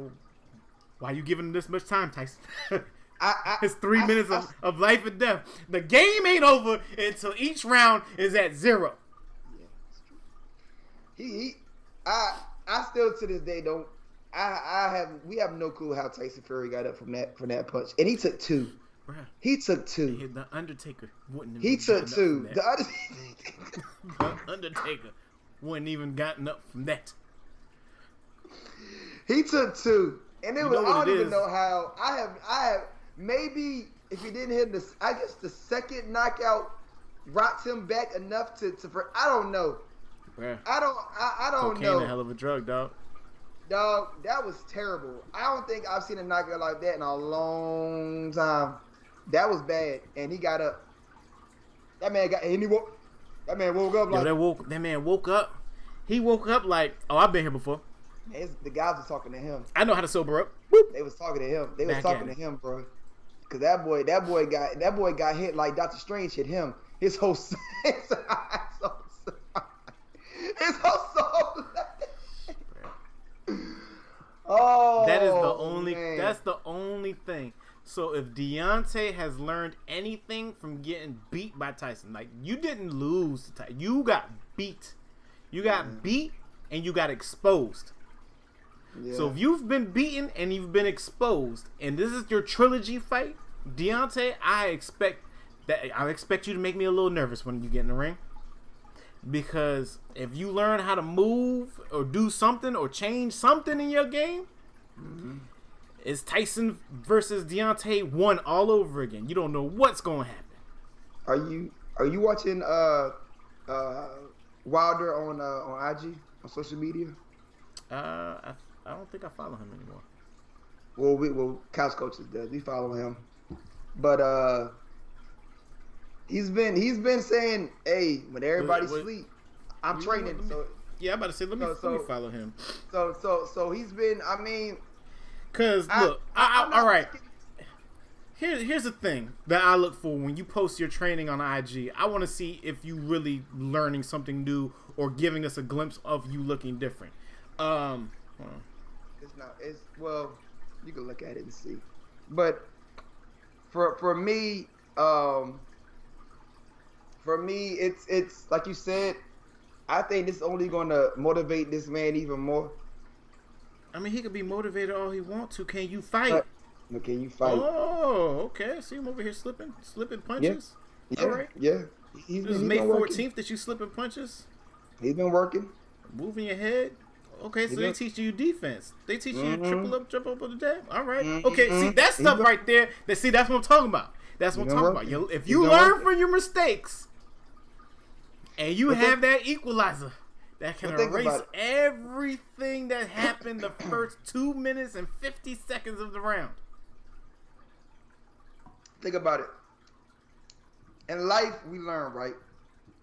Why are you giving him this much time, Tyson? I, I, it's three I, minutes I, of, I, of life and death. The game ain't over until each round is at zero. Yeah, that's true. He, he, I, I still to this day don't. I, I have, we have no clue how Tyson Fury got up from that, from that punch, and he took two. He took two. The Undertaker wouldn't have He took two. The, under- the Undertaker wouldn't even gotten up from that. He took two. And it you was I don't even is. know how. I have I have maybe if he didn't hit the I guess the second knockout rocked him back enough to, to for I don't know. Bruh. I don't I, I don't Cocaine know. Cocaine a hell of a drug, dog. Dog, that was terrible. I don't think I've seen a knockout like that in a long time. That was bad, and he got up. That man got, and he woke. That man woke up like. Yo, that woke. That man woke up. He woke up like, oh, I've been here before. Man, the guys was talking to him. I know how to sober up. Whoop. They was talking to him. They was Back talking to him, bro. Cause that boy, that boy got, that boy got hit like Doctor Strange hit him. His whole, his whole, his whole soul. Oh, that is the only. Man. That's the only thing. So if Deontay has learned anything from getting beat by Tyson, like, you didn't lose to Tyson. You got beat. You got yeah. beat and you got exposed. Yeah. So if you've been beaten and you've been exposed, and this is your trilogy fight, Deontay, I expect that I expect you to make me a little nervous when you get in the ring. Because if you learn how to move or do something or change something in your game, mm-hmm. it's Tyson versus Deontay one all over again. You don't know what's going to happen. Are you are you watching uh, uh, Wilder on uh, on I G, on social media? Uh, I, I don't think I follow him anymore. Well, we well Couch Coaches does. We follow him, but uh, he's been he's been saying, "Hey, when everybody wait, wait. sleep, I'm you training." Know, me, so yeah, I'm about to say, let me, so, so, let me follow him. So so so he's been. I mean. Cause I, look, I, I, all right. Here, here's the thing that I look for when you post your training on I G. I want to see if you really learning something new or giving us a glimpse of you looking different. Um, it's not. It's well, you can look at it and see. But for for me, um, for me, it's it's like you said. I think this is only going to motivate this man even more. I mean, he could be motivated all he wants to. Can you fight? Uh, well, can you fight? Oh, okay. See him over here slipping, slipping punches. Yeah, all right. Yeah. He's this been, is he's May fourteenth working. That you slipping punches. He's been working. Moving your head. Okay, so he's they been... teach you defense. They teach mm-hmm. you triple up, jump up on the jab. All right. Mm-hmm. Okay. See that stuff been... right there. That see that's what I'm talking about. That's what he's I'm talking working. About. If you he's learn from your mistakes, and you but have then... that equalizer. That can well, erase everything that happened the first two minutes and fifty seconds of the round. Think about it. In life, we learn, right?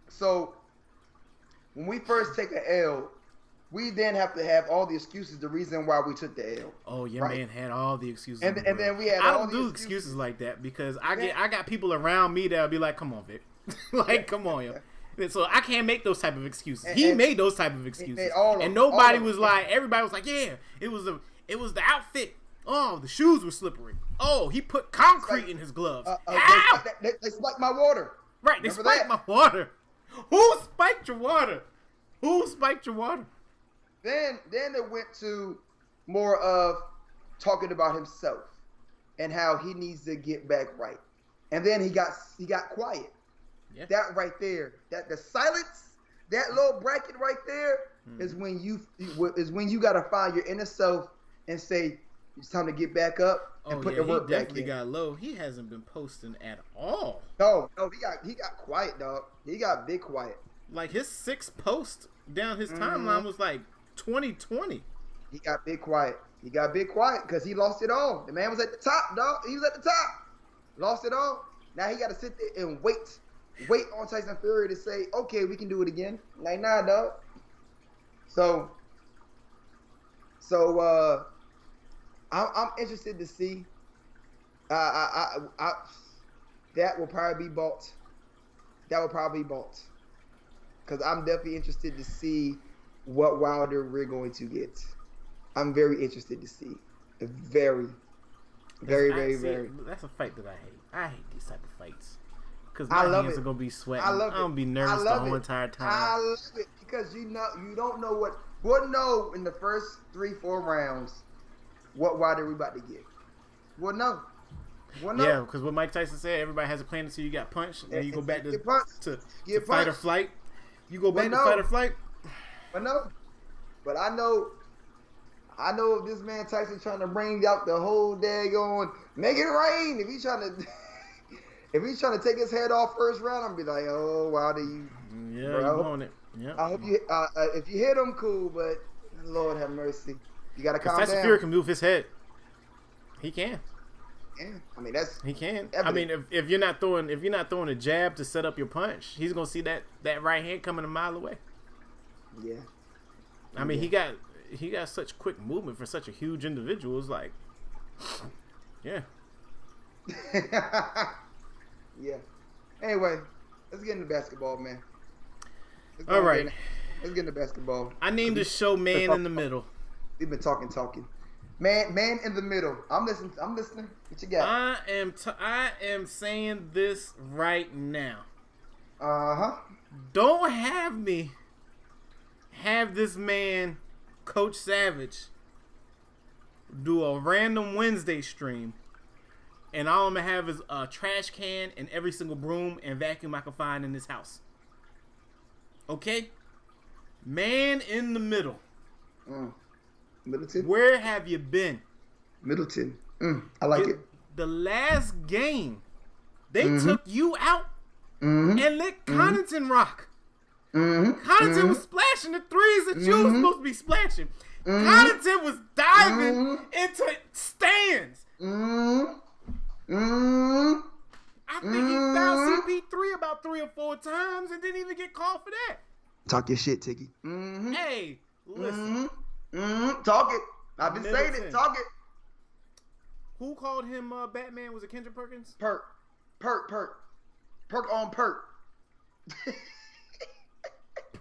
So, when we first take an L, we then have to have all the excuses, the reason why we took the L. Oh, your right? man had all the excuses. And, the and then we had I all don't the do excuses. excuses like that because I get I got people around me that'll be like, come on, Vic. like, come on, yo. So I can't make those type of excuses. And, he and, made those type of excuses, and, and nobody was like. Everybody was like, "Yeah, it was the it was the outfit. Oh, the shoes were slippery. Oh, he put concrete like, in his gloves. Uh, uh, Ow! They, they, they spiked my water. Right? They Remember spiked that? my water. Who spiked your water? Who spiked your water? Then, then it went to more of talking about himself and how he needs to get back right. And then he got he got quiet. Yeah. That right there, that the silence, that little bracket right there, mm. is when you is when you gotta find your inner self and say it's time to get back up and oh, put yeah, the work back in. He definitely got low. He hasn't been posting at all. No, no, he got he got quiet, dog. He got big quiet. Like his sixth post down his mm-hmm. timeline was like twenty twenty. He got big quiet. He got big quiet because he lost it all. The man was at the top, dog. He was at the top, lost it all. Now he got to sit there and wait. Wait on Tyson Fury to say, okay, we can do it again. Like, nah, dog. So, so uh, I'm, I'm interested to see. Uh, I, I, I, that will probably be bought. That will probably be bought. Because I'm definitely interested to see what Wilder we're going to get. I'm very interested to see. Very, very, that's, very, very. That's a fight that I hate. I hate these type of fights. Because my hands it. are going to be sweating. I love it. I'm going to be nervous the whole it. entire time. I love it. Because you know, you don't know what... We'll know in the first three, four rounds what Wilder we about to get. We'll know. We'll know. Yeah, because what Mike Tyson said, everybody has a plan until you got punched. And, and you go back to, to, to fight or flight. You go back we'll to know. fight or flight. But we'll no. But I know... I know if this man Tyson trying to bring out the whole day going, make it rain. If he trying to... If he's trying to take his head off first round, I'm going to be like, oh, Wilder, you... Yeah, bro. You want it. Yep. I hope you... Uh, uh, if you hit him, cool, but Lord have mercy. You got to calm Tyson down. Tyson Fury can move his head. He can. Yeah, I mean, that's... He can. Evident. I mean, if, if you're not throwing if you're not throwing a jab to set up your punch, he's going to see that, that right hand coming a mile away. Yeah. I mean, yeah. he got he got such quick movement for such a huge individual. It's like... Yeah. Yeah. Anyway, let's get into basketball, man. All right. Into, let's get into basketball. I named the show Man in the Middle. We've been talking, talking. Man, man in the middle. I'm listening. I'm listening. What you got? I am. T- I am saying this right now. Uh huh. Don't have me have this man, Coach Savage, do a random Wednesday stream, and all I'm gonna have is a trash can and every single broom and vacuum I can find in this house. Okay? Man in the middle. Mm. Middleton. Where have you been? Middleton. Mm. I like it, it. The last game, they mm-hmm. took you out mm-hmm. and let Connaughton mm-hmm. rock. Mm-hmm. Connaughton mm-hmm. was splashing the threes that mm-hmm. you were supposed to be splashing. Mm-hmm. Connaughton was diving mm-hmm. into stands. Mm-hmm. Mm-hmm. I think mm-hmm. he fouled C P three about three or four times and didn't even get called for that. Talk your shit, Tiggy. Mm-hmm. Hey, listen. Mm-hmm. Mm-hmm. Talk it. I've been Middleton. saying it. Talk it. Who called him uh, Batman? Was it Kendrick Perkins? Perk. Perk, perk. Perk on perk.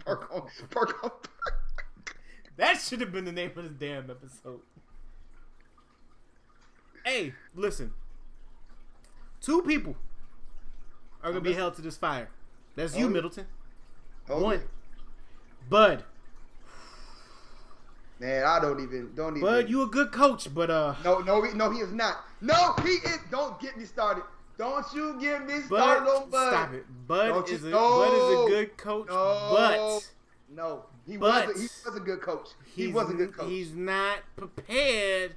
Perk on perk on perk. That should have been the name of this damn episode. Hey, listen. Two people are going to be held to this fire. That's you, Middleton. One. Bud. Man, I don't even don't even Bud, you a good coach, but uh No, no, no he is not. No, he is don't get me started. Don't you get me started on Bud. Stop it. Bud is, you, a, no, Bud is a good coach, no, but no, he but was a, he was a good coach. He was a good coach. He's not prepared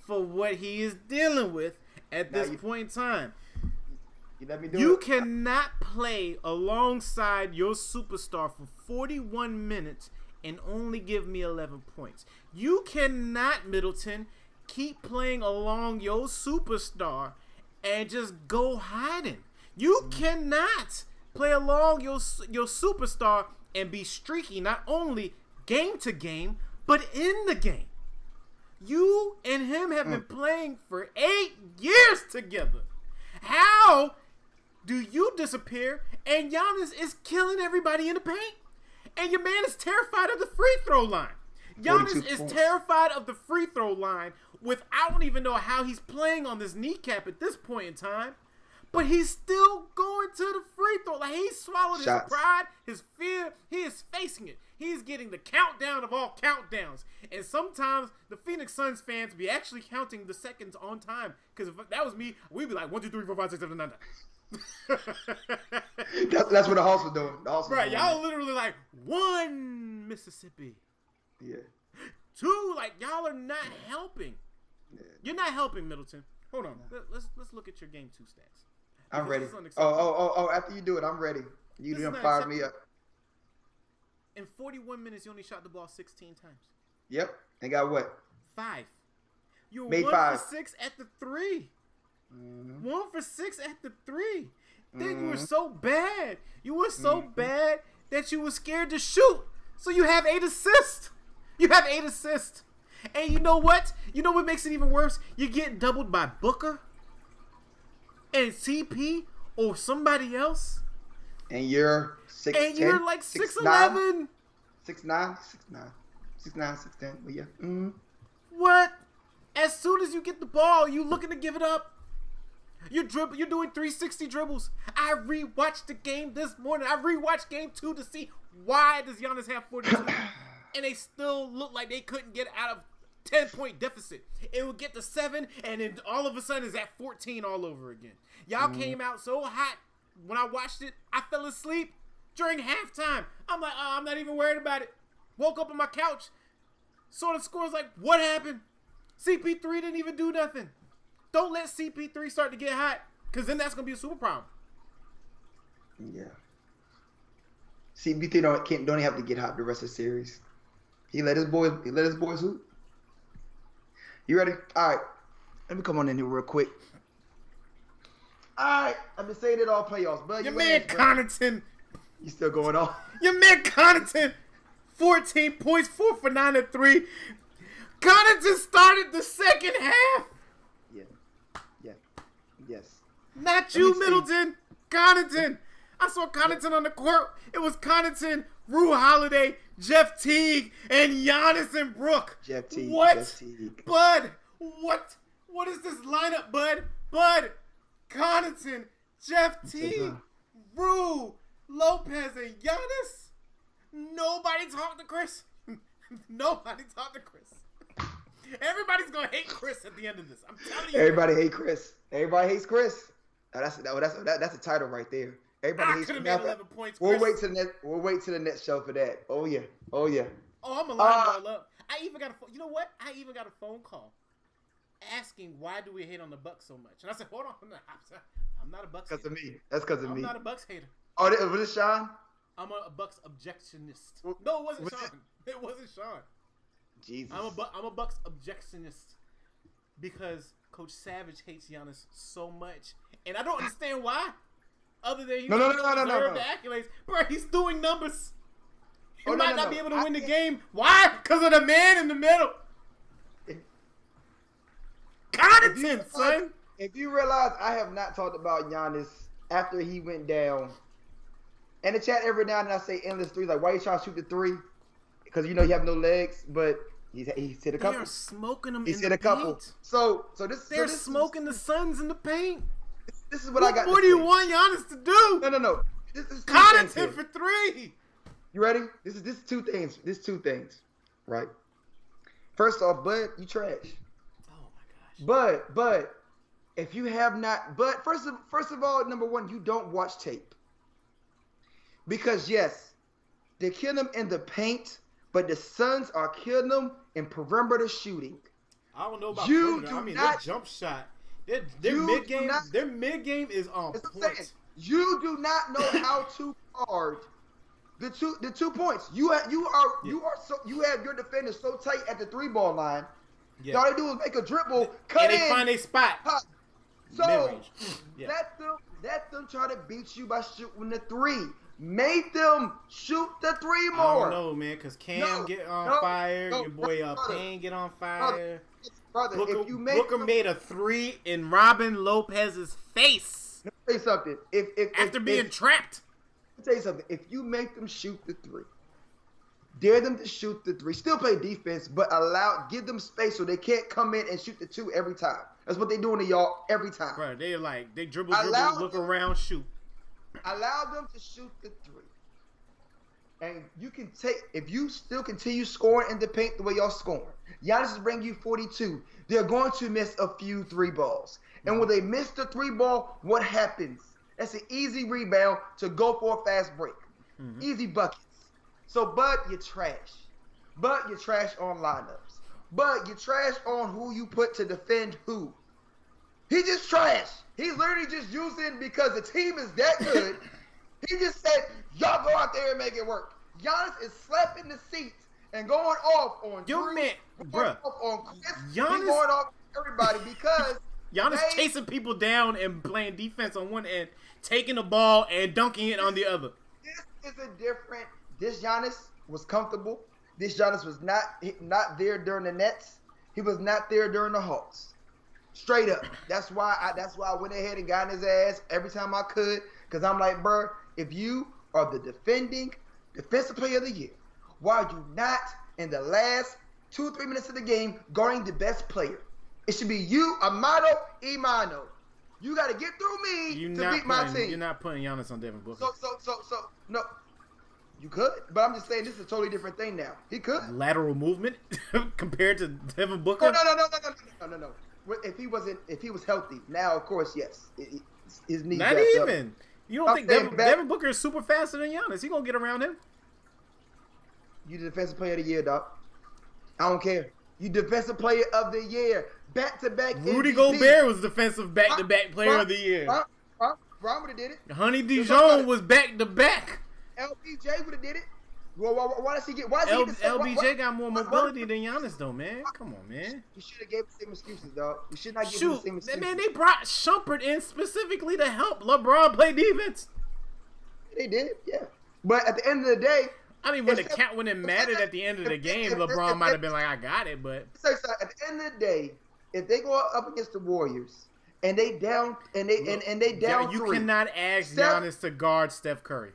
for what he is dealing with at now this you, point in time. You, let me do you it. cannot play alongside your superstar for forty-one minutes and only give me eleven points. You cannot, Middleton, keep playing along your superstar and just go hiding. You mm. cannot play along your your superstar and be streaky, not only game to game, but in the game. You and him have mm. been playing for eight years together. How do you disappear and Giannis is killing everybody in the paint? And your man is terrified of the free throw line. Giannis is points. terrified of the free throw line with, I don't even know how he's playing on this kneecap at this point in time, but he's still going to the free throw. Like, he swallowed Shots. his pride, his fear. He is facing it. He is getting the countdown of all countdowns. And sometimes the Phoenix Suns fans be actually counting the seconds on time, because if that was me, we'd be like, one, two, three, four, five, six, seven, nine, nine. that's, that's what the Hawks were doing. The Hawks right, doing. Y'all literally like one Mississippi. Yeah. Two, like y'all are not helping. Yeah. You're not helping, Middleton. Hold on. No. Let's let's look at your game two stats. I'm ready. Oh oh oh oh! After you do it, I'm ready. You done fired me up. In forty-one minutes, you only shot the ball sixteen times. Yep. And got what? Five. You were one five. for six at the three. Mm-hmm. One for six at the three. Then mm-hmm. you were so bad. You were so mm-hmm. bad that you were scared to shoot. So you have eight assists. You have eight assists. And you know what? You know what makes it even worse? You get doubled by Booker and C P or somebody else. And you're six. And ten, you're like six, six eleven. Six nine. Six nine. Six nine. Six ten. Well, yeah. Mm-hmm. What? As soon as you get the ball, you looking to give it up. You're dribb- You're doing three sixty dribbles. I rewatched the game this morning. I rewatched game two to see why does Giannis have forty-two, and they still look like they couldn't get out of ten-point deficit. It would get to seven, and then all of a sudden it's at fourteen all over again. Y'all mm. came out so hot. When I watched it, I fell asleep during halftime. I'm like, oh, I'm not even worried about it. Woke up on my couch, saw the scores like, what happened? C P three didn't even do nothing. Don't let C P three start to get hot, because then that's going to be a super problem. Yeah. C P three don't can't, don't have to get hot the rest of the series. He let his boys he let his boys hoop. You ready? All right. Let me come on in here real quick. All right. I've been saying it all playoffs, but your you man Connaughton. You still going on? Your man Connaughton, fourteen points, four for nine and three. Connaughton started the second half. Yes. Not you, Middleton. Connaughton. I saw Connaughton on the court. It was Connaughton Jrue Holiday, Jeff Teague, and Giannis and Brook. Jeff Teague. What? Jeff Teague. Bud, what? What is this lineup, Bud? Bud, Connaughton, Jeff Teague, Jrue, Lopez, and Giannis? Nobody talked to Chris. Nobody talked to Chris. Everybody's going to hate Chris at the end of this. I'm telling you. Everybody hates Chris. Everybody hates Chris. Oh, that's, that, that's, that, that's a title right there. Everybody I hates Chris. eleven points, Chris. We'll wait to the next, we'll wait to the next show for that. Oh, yeah. Oh, yeah. Oh, I'm going to line it all up. I even got a – you know what? I even got a phone call asking why do we hate on the Bucks so much. And I said, hold on. I'm not, I'm not a Bucks hater. Because of me. That's because of I'm me. I'm not a Bucks hater. Oh, was it Sean? I'm a, a Bucks objectionist. No, it wasn't was Sean. It? it wasn't Sean. Jesus. I'm a, I'm a Bucks objectionist because Coach Savage hates Giannis so much. And I don't understand why. Other than he no, no, no, no, no, no. the accolades. Bro, he's doing numbers. He oh, might no, no, not be able to I win can't. the game. Why? Because of the man in the middle. Connaughton, son. If you realize I have not talked about Giannis after he went down. In the chat every now and then I say endless three. Like, why you trying to shoot the three? Because you know you have no legs, but he's he's hit a couple. They're smoking them. He's in hit the a couple. Paint. So so this they're so this, smoking this, the Suns in the paint. This, this is what, what I got. What do you want Giannis to do? No no no. This is Connaughton for three. You ready? This is this is two things. This is two things, right? First off, Bud, you trash. Oh my gosh. But but if you have not, but first of first of all, number one, you don't watch tape. Because yes, they kill them in the paint. But the Suns are killing them in perimeter shooting. I don't know about you. Do I mean, not, their jump shot, their, their mid game, not, their mid game is on point. Saying, you do not know how to guard the two the two points. You have, you are yeah. you are so you have your defenders so tight at the three ball line. Yeah. All they do is make a dribble, and cut they in, find a spot. Pop. So yeah. let them let them try to beat you by shooting the three. Made them shoot the three more. I don't know, man, because Cam no, get on no, fire. No, your boy uh, brother, Payne get on fire. Brother, brother Booker, if you make Booker them, made a three in Robin Lopez's face. Let me tell you something. If, if, After if, being if, trapped. Let me tell you something. If you make them shoot the three, dare them to shoot the three, still play defense, but allow give them space so they can't come in and shoot the two every time. That's what they're doing to y'all every time. Bro, they like, they dribble, dribble, allow look them, around, shoot. Allow them to shoot the three. And you can take, if you still continue scoring in the paint the way y'all scoring, Giannis is bringing you forty-two. They're going to miss a few three balls. And when they miss the three ball, what happens? That's an easy rebound to go for a fast break. Mm-hmm. Easy buckets. So, but you're trash. But you're trash on lineups. But you're trash on who you put to defend who. He just trash. He's literally just using because the team is that good. He just said, y'all go out there and make it work. Giannis is slapping the seats and going off on Yo, man, bruh. on Chris. Giannis... He's going off everybody because Giannis they... chasing people down and playing defense on one end, taking the ball and dunking it this, on the other. This is a different. This Giannis was comfortable. This Giannis was not not there during the Nets. He was not there during the Hawks. Straight up. That's why I that's why I went ahead and got in his ass every time I could. Because I'm like, bro, if you are the defending defensive player of the year, why are you not in the last two, three minutes of the game guarding the best player? It should be you, Amado, Imano. You got to get through me you're to beat putting, my team. You're not putting Giannis on Devin Booker. So, so, so, so, no. You could. But I'm just saying this is a totally different thing now. He could. Lateral movement compared to Devin Booker? Oh, no, no, no, no, no, no, no, no, no. If he wasn't, if he was healthy, now of course yes, his knees. Not even. Up. You don't I'm think Devin, back, Devin Booker is super faster than Giannis? He gonna get around him. You the defensive player of the year, dog. I don't care. You defensive player of the year, back to back. Rudy M V P. Gobert was defensive back to back player Ron, of the year. Ron, Ron, Ron would have did it. Honey Dijon was back to back. L B J would have did it. Well, why, why does he get? Why does L, he get L B J why, got more mobility why, than Giannis, though, man. Come on, man. You should have gave the same excuses, dog. You should not give him the same excuses. Man, they brought Shumpert in specifically to help LeBron play defense. They did, yeah. But at the end of the day, I mean, when the count when it mattered at the end of the game, LeBron might have been like, "I got it," but so, so at the end of the day, if they go up against the Warriors and they down and they and, and they down, you three, cannot ask Giannis to guard Steph Curry.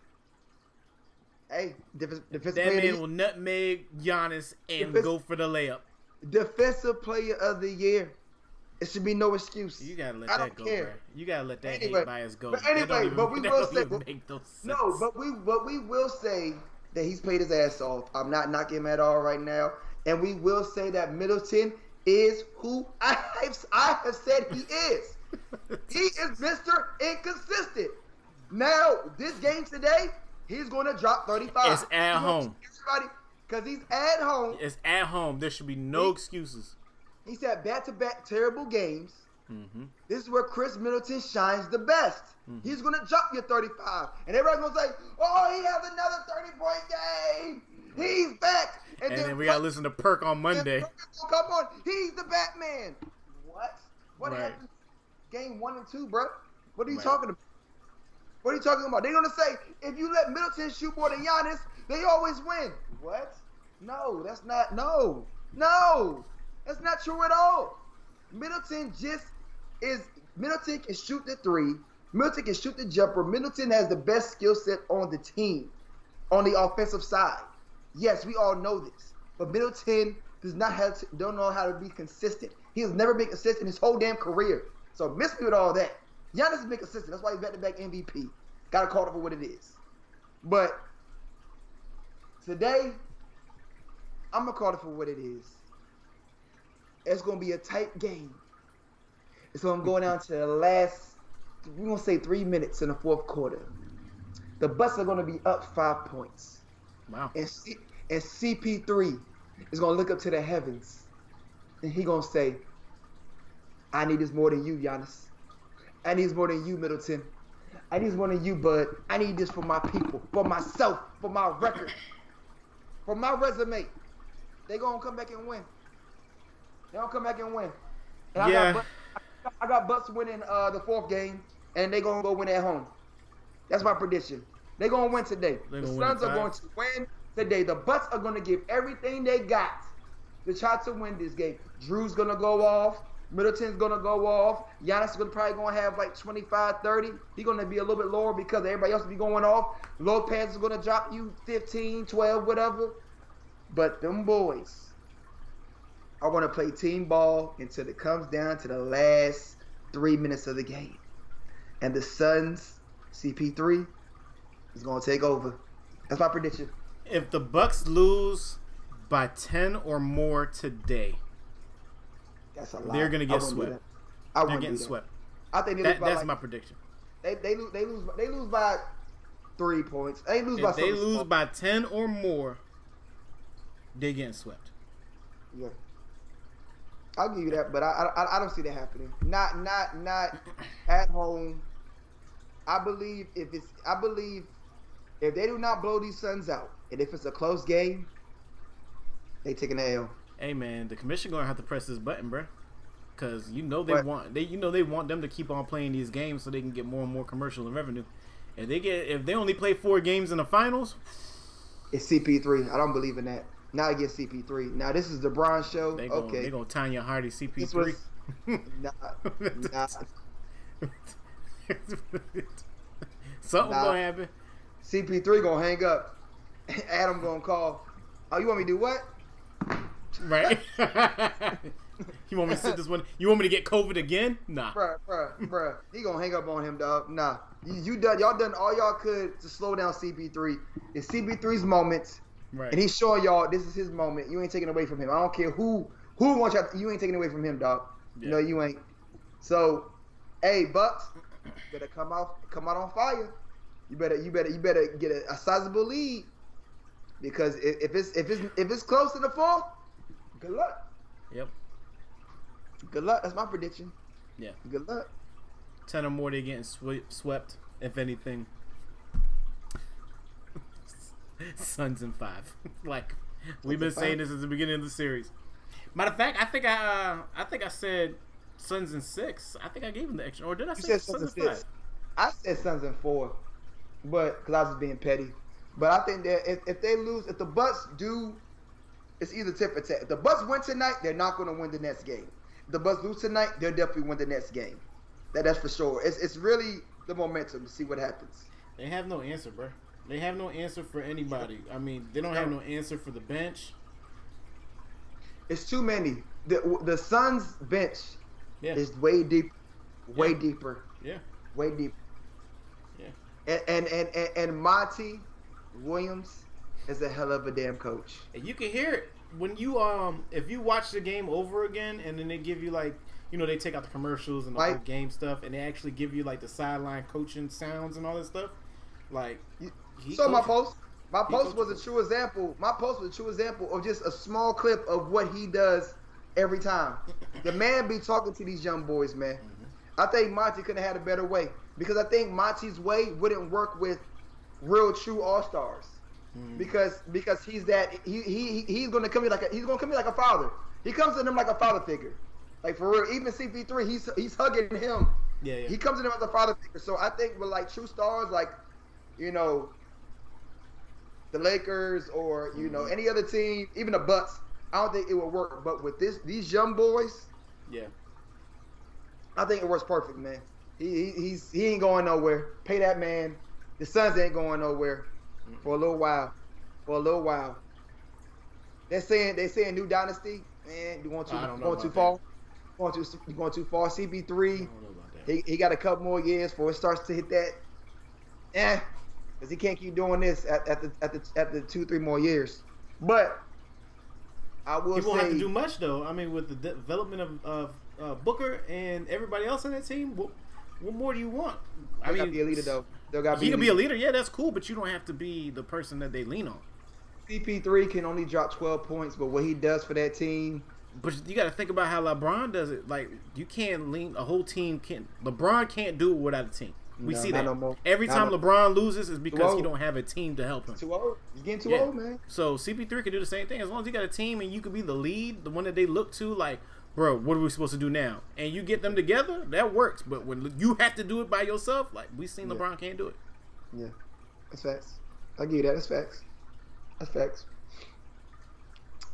Hey, def- defensive that player man will nutmeg Giannis and defense, go for the layup. Defensive player of the year. It should be no excuse. You gotta let I that go. Care. You gotta let that anyway, hate bias go. But anyway, even, but we will say but, no. But we but we will say that he's played his ass off. I'm not knocking him at all right now, and we will say that Middleton is who I have, I have said he is. He is Mister Inconsistent. Now this game today, he's going to drop thirty-five. It's at home. Everybody, because he's at home. It's at home. There should be no he, excuses. He's had back-to-back terrible games. Mm-hmm. This is where Khris Middleton shines the best. Mm-hmm. He's going to drop your thirty-five. And everybody's going to say, oh, he has another thirty-point game. He's back. And, and then, then we got to listen to Perk on Monday. Come on. He's the Batman. What? What right. happened game one and two, bro? What are you right. talking about? What are you talking about? They're going to say, if you let Middleton shoot more than Giannis, they always win. What? No, that's not. No. No. That's not true at all. Middleton just is – Middleton can shoot the three. Middleton can shoot the jumper. Middleton has the best skill set on the team, on the offensive side. Yes, we all know this. But Middleton does not have to, don't know how to be consistent. He has never been consistent his whole damn career. So miss me with all that. Giannis has been consistent. That's why he's back-to-back M V P. Got to call it for what it is. But today, I'm going to call it for what it is. It's going to be a tight game. It's going to go down to the last, we're going to say three minutes in the fourth quarter. The Bucks are going to be up five points. Wow. And, C- and C P three is going to look up to the heavens. And he's going to say, I need this more than you, Giannis. I need this more than you, Middleton. I need this more than you, Bud. I need this for my people, for myself, for my record, for my resume. They're going to come back and win. They don't come back and win. And yeah. I got, Bucks, I got Bucks winning uh, the fourth game, and they're going to go win at home. That's my prediction. They're going to win today. They the Suns are going to win today. The Bucks are going to give everything they got to try to win this game. Drew's going to go off. Middleton's going to go off. Giannis is gonna probably going to have like twenty-five, thirty. He's going to be a little bit lower because everybody else will be going off. Lopez is going to drop you fifteen, twelve, whatever. But them boys... I want to play team ball until it comes down to the last three minutes of the game. And the Suns, C P three, is going to take over. That's my prediction. If the Bucks lose by ten or more today, that's a lot. They're going to get I swept. I they're getting swept. I think they that, lose by that's like, my prediction. They they lose they lose they lose by three points. They lose if by they lose small. by ten or more. They're getting swept. Yeah. I'll give you that, but I, I I don't see that happening. Not not not at home. I believe if it's I believe if they do not blow these Suns out, and if it's a close game, they taking the L. Hey man, the commission gonna have to press this button, bro, because you know they what? want they you know they want them to keep on playing these games so they can get more and more commercial and revenue. If they get if they only play four games in the finals, it's C P three. I don't believe in that. Now I get C P three. Now this is the Bron show. They gonna, okay, they gonna Tanya Hardy C P three. Was, nah, nah. Something nah. gonna happen. C P three gonna hang up. Adam gonna call. Oh, you want me to do what? Right. You want me to sit this one? You want me to get COVID again? Nah. Bruh, bruh, bruh. He gonna hang up on him, dog. Nah. You, you done? Y'all done all y'all could to slow down C P three. It's C P three's moments. Right. And he's showing y'all this is his moment. You ain't taking away from him. I don't care who who wants y'all. You ain't taking away from him, dog. Yeah. No, you ain't. So, hey, Bucks, better come out come out on fire. You better you better you better get a, a sizable lead, because if, if it's if it's if it's close to the fourth, good luck. Yep. Good luck. That's my prediction. Yeah. Good luck. Ten or more, they're getting sweep, swept. If anything. Suns in five. Like we've been saying this since the beginning of the series. Matter of fact, I think I uh, I think I said Suns in six. I think I gave him the extra. Or did I say Suns in six? I said Suns in four, but because I was being petty. But I think that if, if they lose, if the Bucks do, it's either tip or tap. If the Bucks win tonight, they're not going to win the next game. If the Bucks lose tonight, they'll definitely win the next game. That that's for sure. It's it's really the momentum to see what happens. They have no answer, bro. They have no answer for anybody. I mean, they don't have no answer for the bench. It's too many. The the Suns' bench yeah. is way deep, way yeah. deeper. Yeah. Way deeper. Yeah. And and, and, and and Monty Williams is a hell of a damn coach. And you can hear it when you um if you watch the game over again, and then they give you like, you know, they take out the commercials and the like, whole game stuff, and they actually give you like the sideline coaching sounds and all that stuff. Like, he so coaches. my post, my he post coaches. was a true example. My post was a true example of just a small clip of what he does every time. The man be talking to these young boys, man. Mm-hmm. I think Monty could have had a better way, because I think Monty's way wouldn't work with real true all stars, mm-hmm. because because he's that he he he's gonna come in like a, he's gonna come in like a father. He comes to them like a father figure, like for real. Even C P three, he's he's hugging him. Yeah, yeah. He comes to them as a father figure. So I think with like true stars, like, you know, the Lakers or, you know, any other team, even the Bucks, I don't think it would work. But with this, these young boys, yeah, I think it works perfect, man. He, he he's he ain't going nowhere. Pay that man. The Suns ain't going nowhere mm-hmm. for a little while. For a little while. They're saying they saying new dynasty, man. You want too going about too that. far? Going too going too far? C B three. He he got a couple more years before it starts to hit that. Eh. Because he can't keep doing this at, at the at the at the two three more years, but I will. He won't say, have to do much though. I mean, with the development of, of uh, Booker and everybody else on that team, what, what more do you want? I mean, be a leader though. He can be, be a leader. Yeah, that's cool, but you don't have to be the person that they lean on. C P three can only drop twelve points, but what he does for that team. But you got to think about how LeBron does it. Like, you can't lean a whole team. Can't LeBron can't do it without a team. We no, see that no every not time no LeBron loses is because he don't have a team to help him. He's too old. He's getting too yeah. old, man. So C P three could do the same thing. As long as you got a team and you could be the lead, the one that they look to, like, bro, what are we supposed to do now? And you get them together, that works. But when you have to do it by yourself, like, we seen yeah. LeBron can't do it. Yeah, that's facts. I give you that. That's facts. That's facts.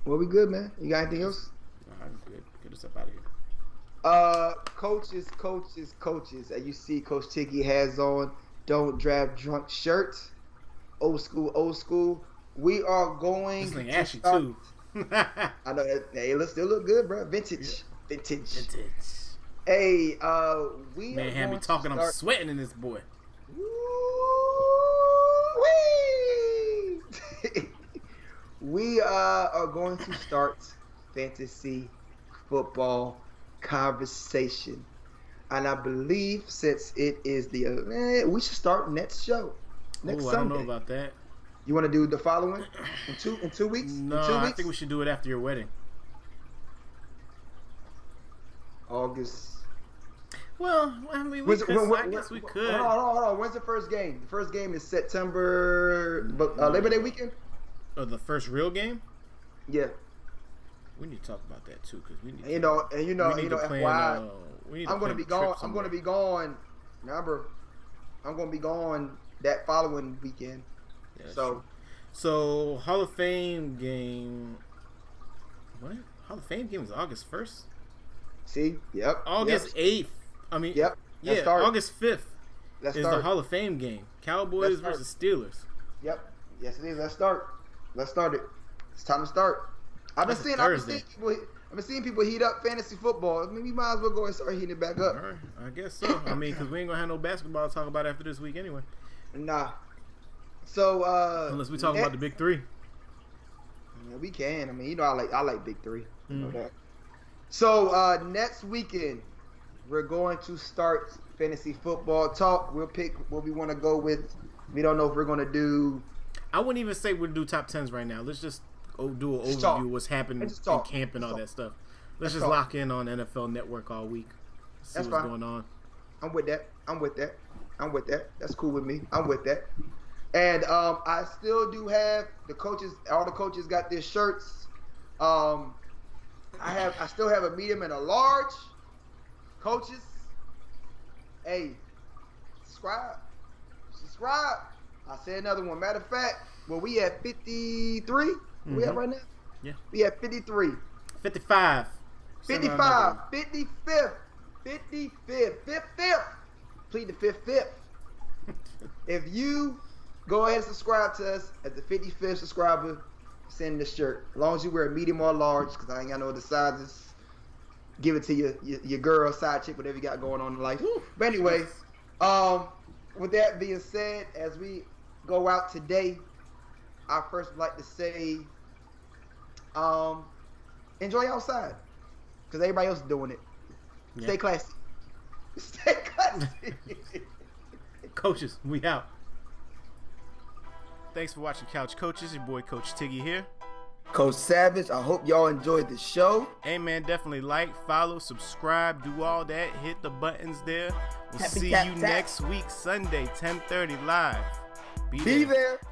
Well, we good, man. You got anything else? All right, good. Get us up out of here. Uh, coaches, coaches, coaches. As you see, Coach Tiggy has on "Don't Draft Drunk" shirt. Old school, old school. We are going. This thing to ashy start... too. I know. Hey, it still look good, bro. Vintage, yeah. vintage, vintage. Hey, uh, we man, are had me talking. Start... I'm sweating in this boy. We uh, are going to start fantasy football conversation, and I believe since it is the event, we should start next show next Ooh, Sunday. I don't know about that. You want to do the following in two in two weeks? No, in two weeks? I think we should do it after your wedding. August. Well, I mean, we could, when, when, I guess we could. Hold on, hold on, hold on. When's the first game? The first game is September, but uh, Labor Day weekend. Oh, the first real game. Yeah. We need to talk about that too, because we need. You know, and you know, you know, F Y I, I'm going to be gone. I'm going to be gone. Remember, I'm going to be gone that following weekend. Yeah, so, true. so Hall of Fame game. What? Hall of Fame game is August first. See, yep. August eighth. I mean, yep. Let's yeah, start. August fifth Let's is start. the Hall of Fame game. Cowboys versus Steelers. Yep. Yes, it is. Let's start. Let's start it. It's time to start. I've been, seeing, I've been seeing people. I've been seeing people heat up fantasy football. I mean, we might as well go and start heating it back up. All right, I guess so. I mean, because we ain't gonna have no basketball to talk about after this week anyway. Nah. So uh, unless we talk next, about the Big Three. Yeah, we can. I mean, you know, I like I like Big Three. You mm. know that. So uh, next weekend we're going to start fantasy football talk. We'll pick what we want to go with. We don't know if we're gonna do. I wouldn't even say we'll do top tens right now. Let's just. do an overview of what's happening in camp and all that stuff. Let's just lock in on N F L Network all week. See what's going on. I'm with that. I'm with that. I'm with that. That's cool with me. I'm with that. And um, I still do have the coaches. All the coaches got their shirts. Um, I have. I still have a medium and a large. Coaches, hey, subscribe, subscribe. I say another one. Matter of fact, well, we at fifty-three. Mm-hmm. We at right now? Yeah. We at fifty-three. fifty-five. fifty-five. fifty-fifth. fifty-fifth. fifty-fifth. Plead the fifth fifth. If you Go ahead and subscribe to us as the fifty-fifth subscriber. Send this shirt. As long as you wear a medium or large, because I ain't got no the sizes. Give it to your, your, your girl, side chick, whatever you got going on in life. Woo. But anyways, um, with that being said, as we go out today, I first would like to say, um, enjoy outside, because everybody else is doing it. Yeah. Stay classy. Stay classy. Coaches, we out. Thanks for watching Couch Coaches. Your boy Coach Tiggy here. Coach Savage, I hope y'all enjoyed the show. Hey, man, definitely like, follow, subscribe, do all that. Hit the buttons there. We'll Happy see tap, you tap. next week, Sunday, ten thirty live. Be, Be there. there.